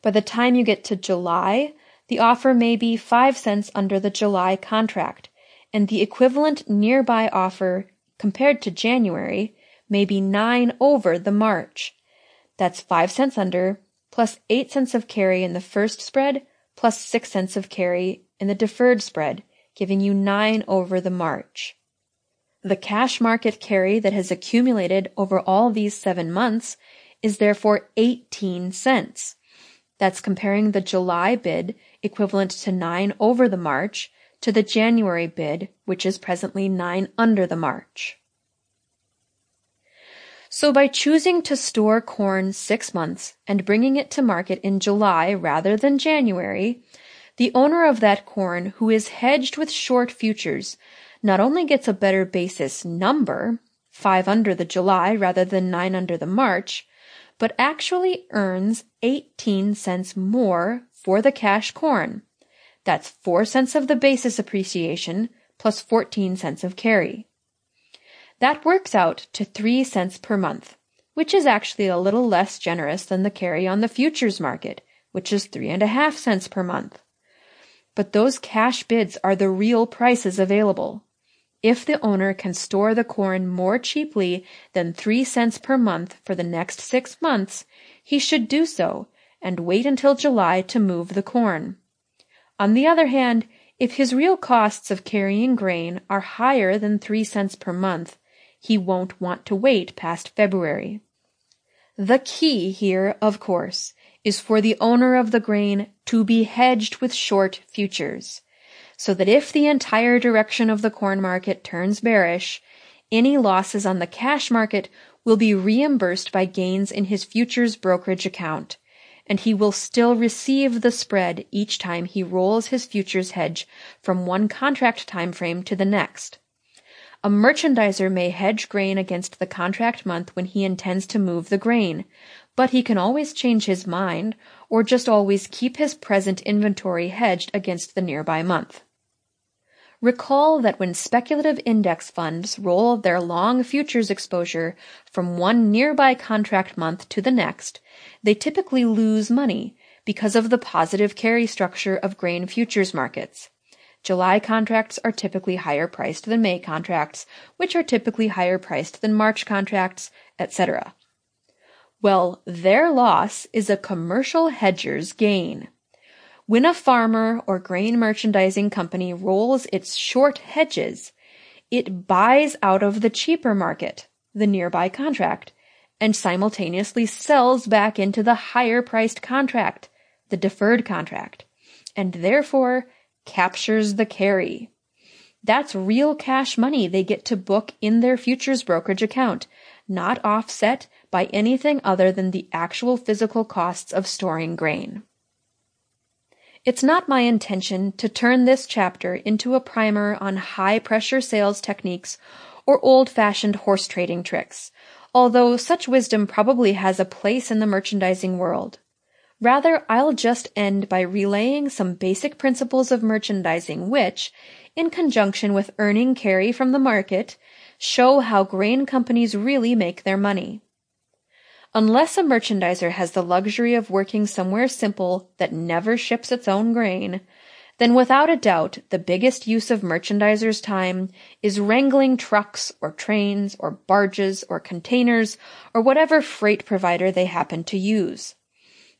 By the time you get to July, the offer may be five cents under the July contract, and the equivalent nearby offer compared to January may be nine over the March. That's five cents under, plus eight cents of carry in the first spread, plus six cents of carry in the deferred spread, giving you nine over the March. The cash market carry that has accumulated over all these seven months is therefore eighteen cents. That's comparing the July bid, equivalent to nine over the March, to the January bid, which is presently nine under the March. So by choosing to store corn six months and bringing it to market in July rather than January, the owner of that corn who is hedged with short futures not only gets a better basis number, five under the July rather than nine under the March, but actually earns eighteen cents more for the cash corn. That's four cents of the basis appreciation plus fourteen cents of carry. That works out to three cents per month, which is actually a little less generous than the carry on the futures market, which is three point five cents per month. But those cash bids are the real prices available. If the owner can store the corn more cheaply than three cents per month for the next six months, he should do so and wait until July to move the corn. On the other hand, if his real costs of carrying grain are higher than three cents per month, he won't want to wait past February. The key here, of course, is for the owner of the grain to be hedged with short futures, so that if the entire direction of the corn market turns bearish, any losses on the cash market will be reimbursed by gains in his futures brokerage account, and he will still receive the spread each time he rolls his futures hedge from one contract time frame to the next. A merchandiser may hedge grain against the contract month when he intends to move the grain, but he can always change his mind or just always keep his present inventory hedged against the nearby month. Recall that when speculative index funds roll their long futures exposure from one nearby contract month to the next, they typically lose money because of the positive carry structure of grain futures markets. July contracts are typically higher priced than May contracts, which are typically higher priced than March contracts, et cetera. Well, their loss is a commercial hedger's gain. When a farmer or grain merchandising company rolls its short hedges, it buys out of the cheaper market, the nearby contract, and simultaneously sells back into the higher-priced contract, the deferred contract, and therefore captures the carry. That's real cash money they get to book in their futures brokerage account, not offset by anything other than the actual physical costs of storing grain. It's not my intention to turn this chapter into a primer on high-pressure sales techniques or old-fashioned horse trading tricks, although such wisdom probably has a place in the merchandising world. Rather, I'll just end by relaying some basic principles of merchandising which, in conjunction with earning carry from the market, show how grain companies really make their money. Unless a merchandiser has the luxury of working somewhere simple that never ships its own grain, then without a doubt the biggest use of merchandisers' time is wrangling trucks or trains or barges or containers or whatever freight provider they happen to use.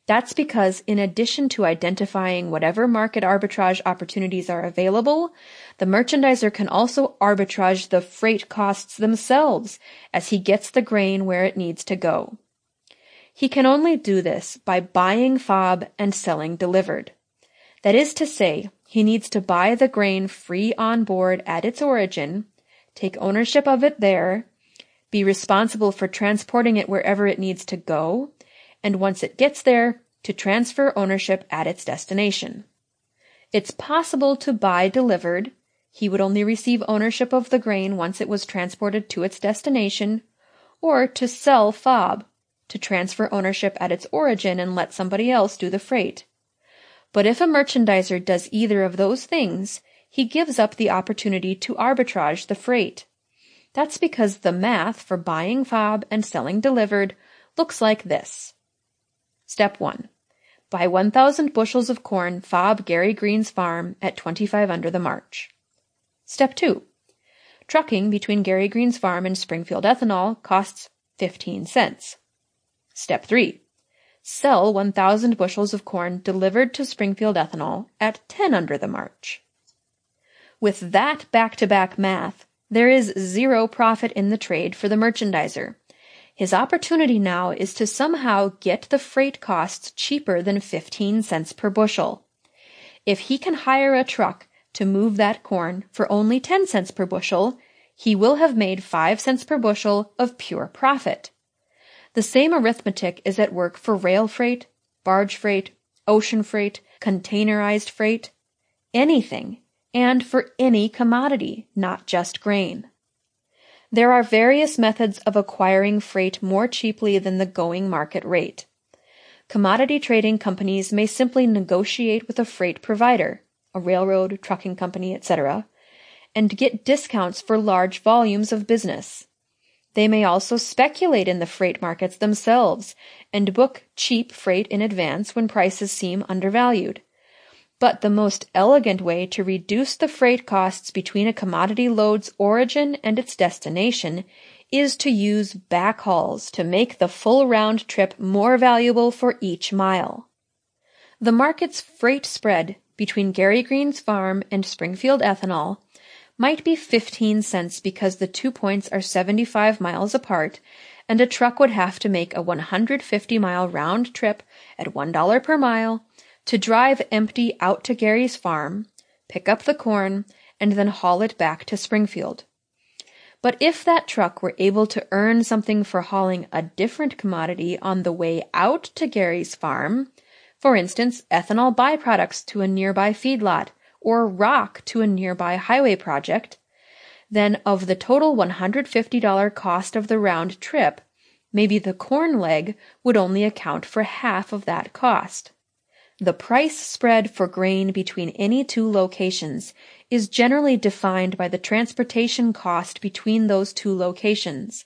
That's because in addition to identifying whatever market arbitrage opportunities are available, the merchandiser can also arbitrage the freight costs themselves as he gets the grain where it needs to go. He can only do this by buying fob and selling delivered. That is to say, he needs to buy the grain free on board at its origin, take ownership of it there, be responsible for transporting it wherever it needs to go, and once it gets there, to transfer ownership at its destination. It's possible to buy delivered. He would only receive ownership of the grain once it was transported to its destination, or to sell fob, to transfer ownership at its origin and let somebody else do the freight. But if a merchandiser does either of those things, he gives up the opportunity to arbitrage the freight. That's because the math for buying fob and selling delivered looks like this. Step one. Buy one thousand bushels of corn fob Gary Green's farm at twenty-five under the march. Step two. Trucking between Gary Green's farm and Springfield Ethanol costs fifteen cents. Step three. Sell one thousand bushels of corn delivered to Springfield Ethanol at ten under the march. With that back-to-back math, there is zero profit in the trade for the merchandiser. His opportunity now is to somehow get the freight costs cheaper than fifteen cents per bushel. If he can hire a truck to move that corn for only ten cents per bushel, he will have made five cents per bushel of pure profit. The same arithmetic is at work for rail freight, barge freight, ocean freight, containerized freight, anything, and for any commodity, not just grain. There are various methods of acquiring freight more cheaply than the going market rate. Commodity trading companies may simply negotiate with a freight provider, a railroad, trucking company, et cetera, and get discounts for large volumes of business. They may also speculate in the freight markets themselves and book cheap freight in advance when prices seem undervalued. But the most elegant way to reduce the freight costs between a commodity load's origin and its destination is to use backhauls to make the full round trip more valuable for each mile. The market's freight spread between Gary Green's farm and Springfield Ethanol might be fifteen cents because the two points are seventy-five miles apart, and a truck would have to make a one hundred fifty mile round trip at one dollar per mile to drive empty out to Gary's farm, pick up the corn, and then haul it back to Springfield. But if that truck were able to earn something for hauling a different commodity on the way out to Gary's farm, for instance, ethanol byproducts to a nearby feedlot, or rock to a nearby highway project, then of the total one hundred fifty dollars cost of the round trip, maybe the corn leg would only account for half of that cost. The price spread for grain between any two locations is generally defined by the transportation cost between those two locations,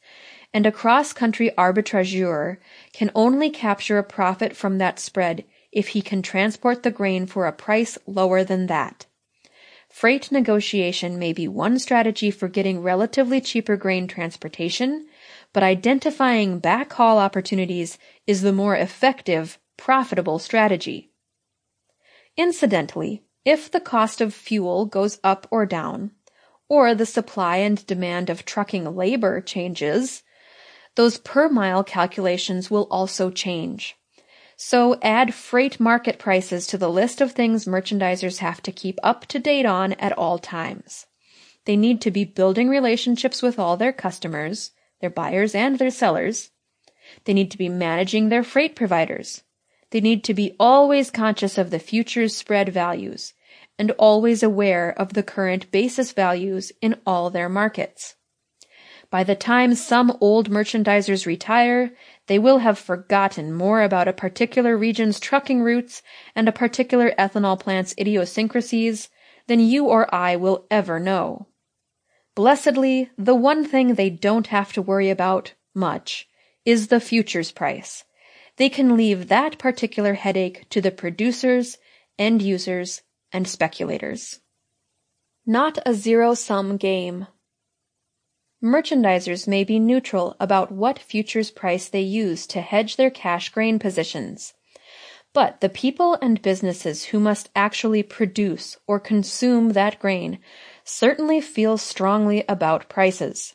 and a cross-country arbitrageur can only capture a profit from that spread if he can transport the grain for a price lower than that. Freight negotiation may be one strategy for getting relatively cheaper grain transportation, but identifying backhaul opportunities is the more effective, profitable strategy. Incidentally, if the cost of fuel goes up or down, or the supply and demand of trucking labor changes, those per-mile calculations will also change. So add freight market prices to the list of things merchandisers have to keep up to date on at all times. They need to be building relationships with all their customers, their buyers and their sellers. They need to be managing their freight providers. They need to be always conscious of the future's spread values, and always aware of the current basis values in all their markets. By the time some old merchandisers retire, they will have forgotten more about a particular region's trucking routes and a particular ethanol plant's idiosyncrasies than you or I will ever know. Blessedly, the one thing they don't have to worry about much is the futures price. They can leave that particular headache to the producers, end users, and speculators. Not a zero-sum game. Merchandisers may be neutral about what futures price they use to hedge their cash grain positions, but the people and businesses who must actually produce or consume that grain certainly feel strongly about prices.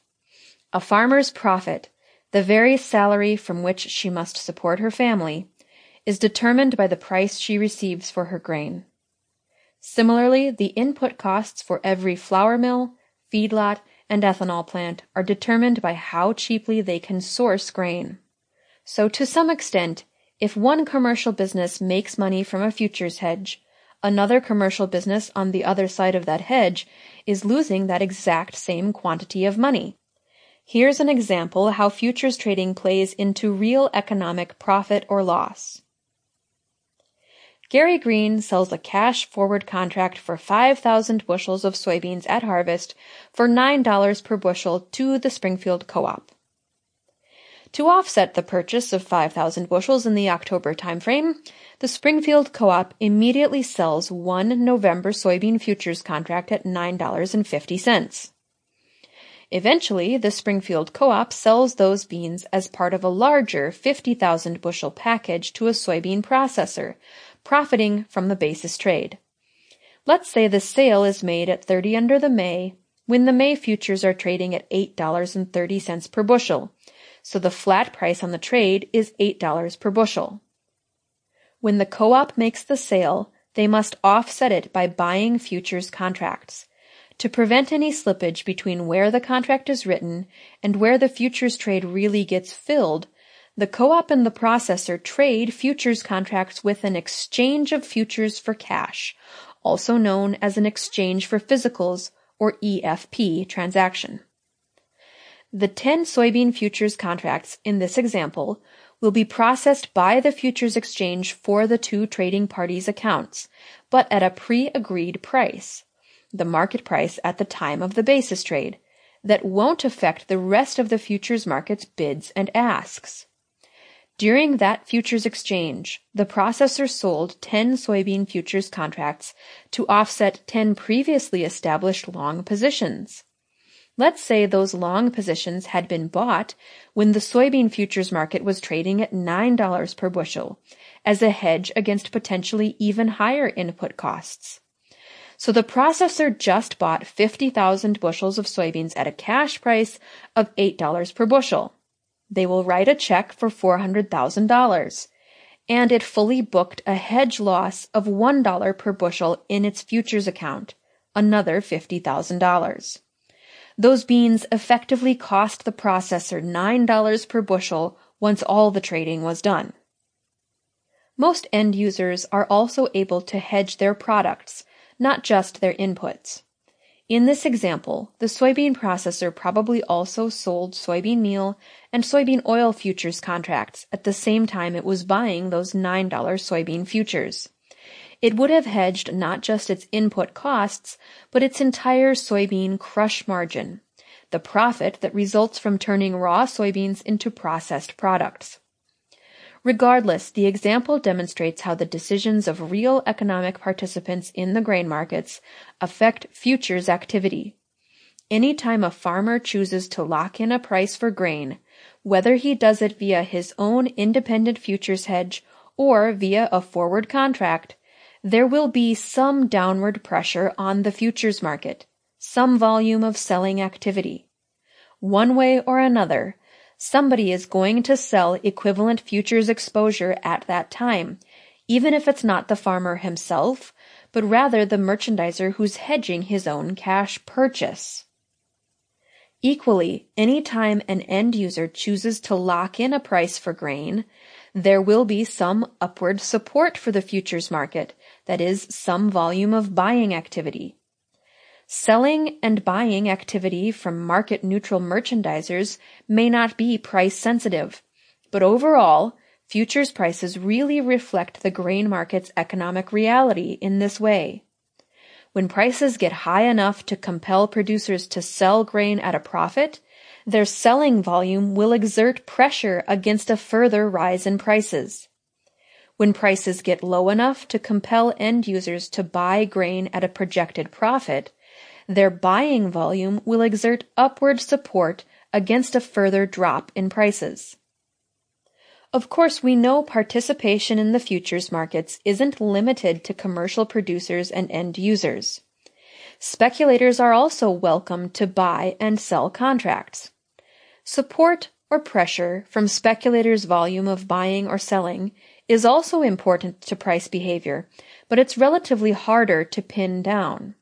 A farmer's profit, the very salary from which she must support her family, is determined by the price she receives for her grain. Similarly, the input costs for every flour mill, feedlot, and ethanol plant are determined by how cheaply they can source grain. So to some extent, if one commercial business makes money from a futures hedge, another commercial business on the other side of that hedge is losing that exact same quantity of money. Here's an example how futures trading plays into real economic profit or loss. Gary Green sells a cash forward contract for five thousand bushels of soybeans at harvest for nine dollars per bushel to the Springfield Co-op. To offset the purchase of five thousand bushels in the October timeframe, the Springfield Co-op immediately sells one November soybean futures contract at nine dollars and fifty cents. Eventually, the Springfield Co-op sells those beans as part of a larger fifty thousand bushel package to a soybean processor, profiting from the basis trade. Let's say the sale is made at thirty under the May, when the May futures are trading at eight dollars and thirty cents per bushel, so the flat price on the trade is eight dollars per bushel. When the co-op makes the sale, they must offset it by buying futures contracts, to prevent any slippage between where the contract is written and where the futures trade really gets filled. The co-op and the processor trade futures contracts with an exchange of futures for cash, also known as an exchange for physicals, or E F P, transaction. The ten soybean futures contracts in this example will be processed by the futures exchange for the two trading parties' accounts, but at a pre-agreed price, the market price at the time of the basis trade, that won't affect the rest of the futures market's bids and asks. During that futures exchange, the processor sold ten soybean futures contracts to offset ten previously established long positions. Let's say those long positions had been bought when the soybean futures market was trading at nine dollars per bushel, as a hedge against potentially even higher input costs. So the processor just bought fifty thousand bushels of soybeans at a cash price of eight dollars per bushel. They will write a check for four hundred thousand dollars, and it fully booked a hedge loss of one dollar per bushel in its futures account, another fifty thousand dollars. Those beans effectively cost the processor nine dollars per bushel once all the trading was done. Most end users are also able to hedge their products, not just their inputs. In this example, the soybean processor probably also sold soybean meal and soybean oil futures contracts at the same time it was buying those nine dollar soybean futures. It would have hedged not just its input costs, but its entire soybean crush margin, the profit that results from turning raw soybeans into processed products. Regardless, the example demonstrates how the decisions of real economic participants in the grain markets affect futures activity. Any time a farmer chooses to lock in a price for grain, whether he does it via his own independent futures hedge or via a forward contract, there will be some downward pressure on the futures market, some volume of selling activity. One way or another, somebody is going to sell equivalent futures exposure at that time, even if it's not the farmer himself, but rather the merchandiser who's hedging his own cash purchase. Equally, any time an end user chooses to lock in a price for grain, there will be some upward support for the futures market, that is, some volume of buying activity. Selling and buying activity from market-neutral merchandisers may not be price-sensitive, but overall, futures prices really reflect the grain market's economic reality in this way. When prices get high enough to compel producers to sell grain at a profit, their selling volume will exert pressure against a further rise in prices. When prices get low enough to compel end users to buy grain at a projected profit, their buying volume will exert upward support against a further drop in prices. Of course, we know participation in the futures markets isn't limited to commercial producers and end users. Speculators are also welcome to buy and sell contracts. Support or pressure from speculators' volume of buying or selling is also important to price behavior, but it's relatively harder to pin down.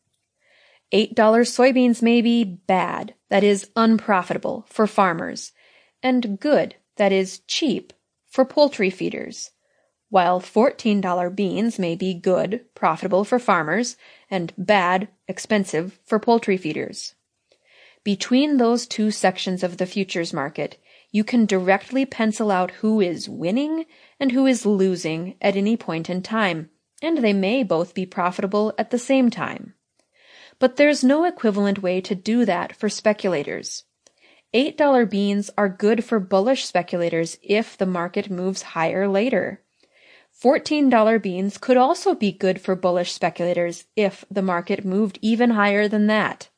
eight dollar soybeans may be bad, that is, unprofitable, for farmers, and good, that is, cheap, for poultry feeders, while fourteen dollar beans may be good, profitable for farmers, and bad, expensive, for poultry feeders. Between those two sections of the futures market, you can directly pencil out who is winning and who is losing at any point in time, and they may both be profitable at the same time. But there's no equivalent way to do that for speculators. eight dollar beans are good for bullish speculators if the market moves higher later. fourteen dollar beans could also be good for bullish speculators if the market moved even higher than that.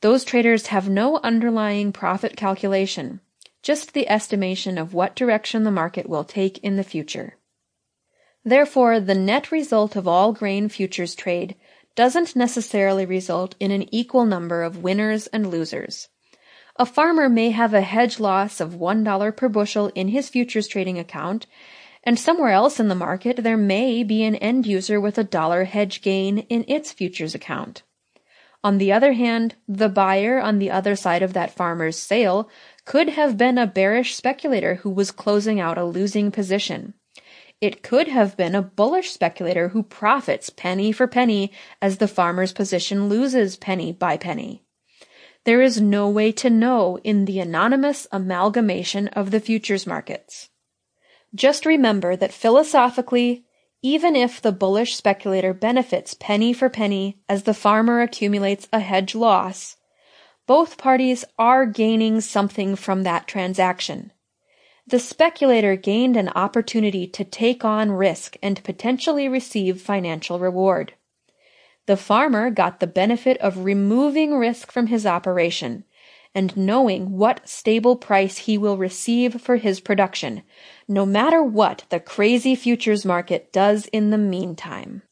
Those traders have no underlying profit calculation, just the estimation of what direction the market will take in the future. Therefore, the net result of all grain futures trade doesn't necessarily result in an equal number of winners and losers. A farmer may have a hedge loss of one dollar per bushel in his futures trading account, and somewhere else in the market there may be an end user with a dollar hedge gain in its futures account. On the other hand, the buyer on the other side of that farmer's sale could have been a bearish speculator who was closing out a losing position. It could have been a bullish speculator who profits penny for penny as the farmer's position loses penny by penny. There is no way to know in the anonymous amalgamation of the futures markets. Just remember that philosophically, even if the bullish speculator benefits penny for penny as the farmer accumulates a hedge loss, both parties are gaining something from that transaction. The speculator gained an opportunity to take on risk and potentially receive financial reward. The farmer got the benefit of removing risk from his operation and knowing what stable price he will receive for his production, no matter what the crazy futures market does in the meantime.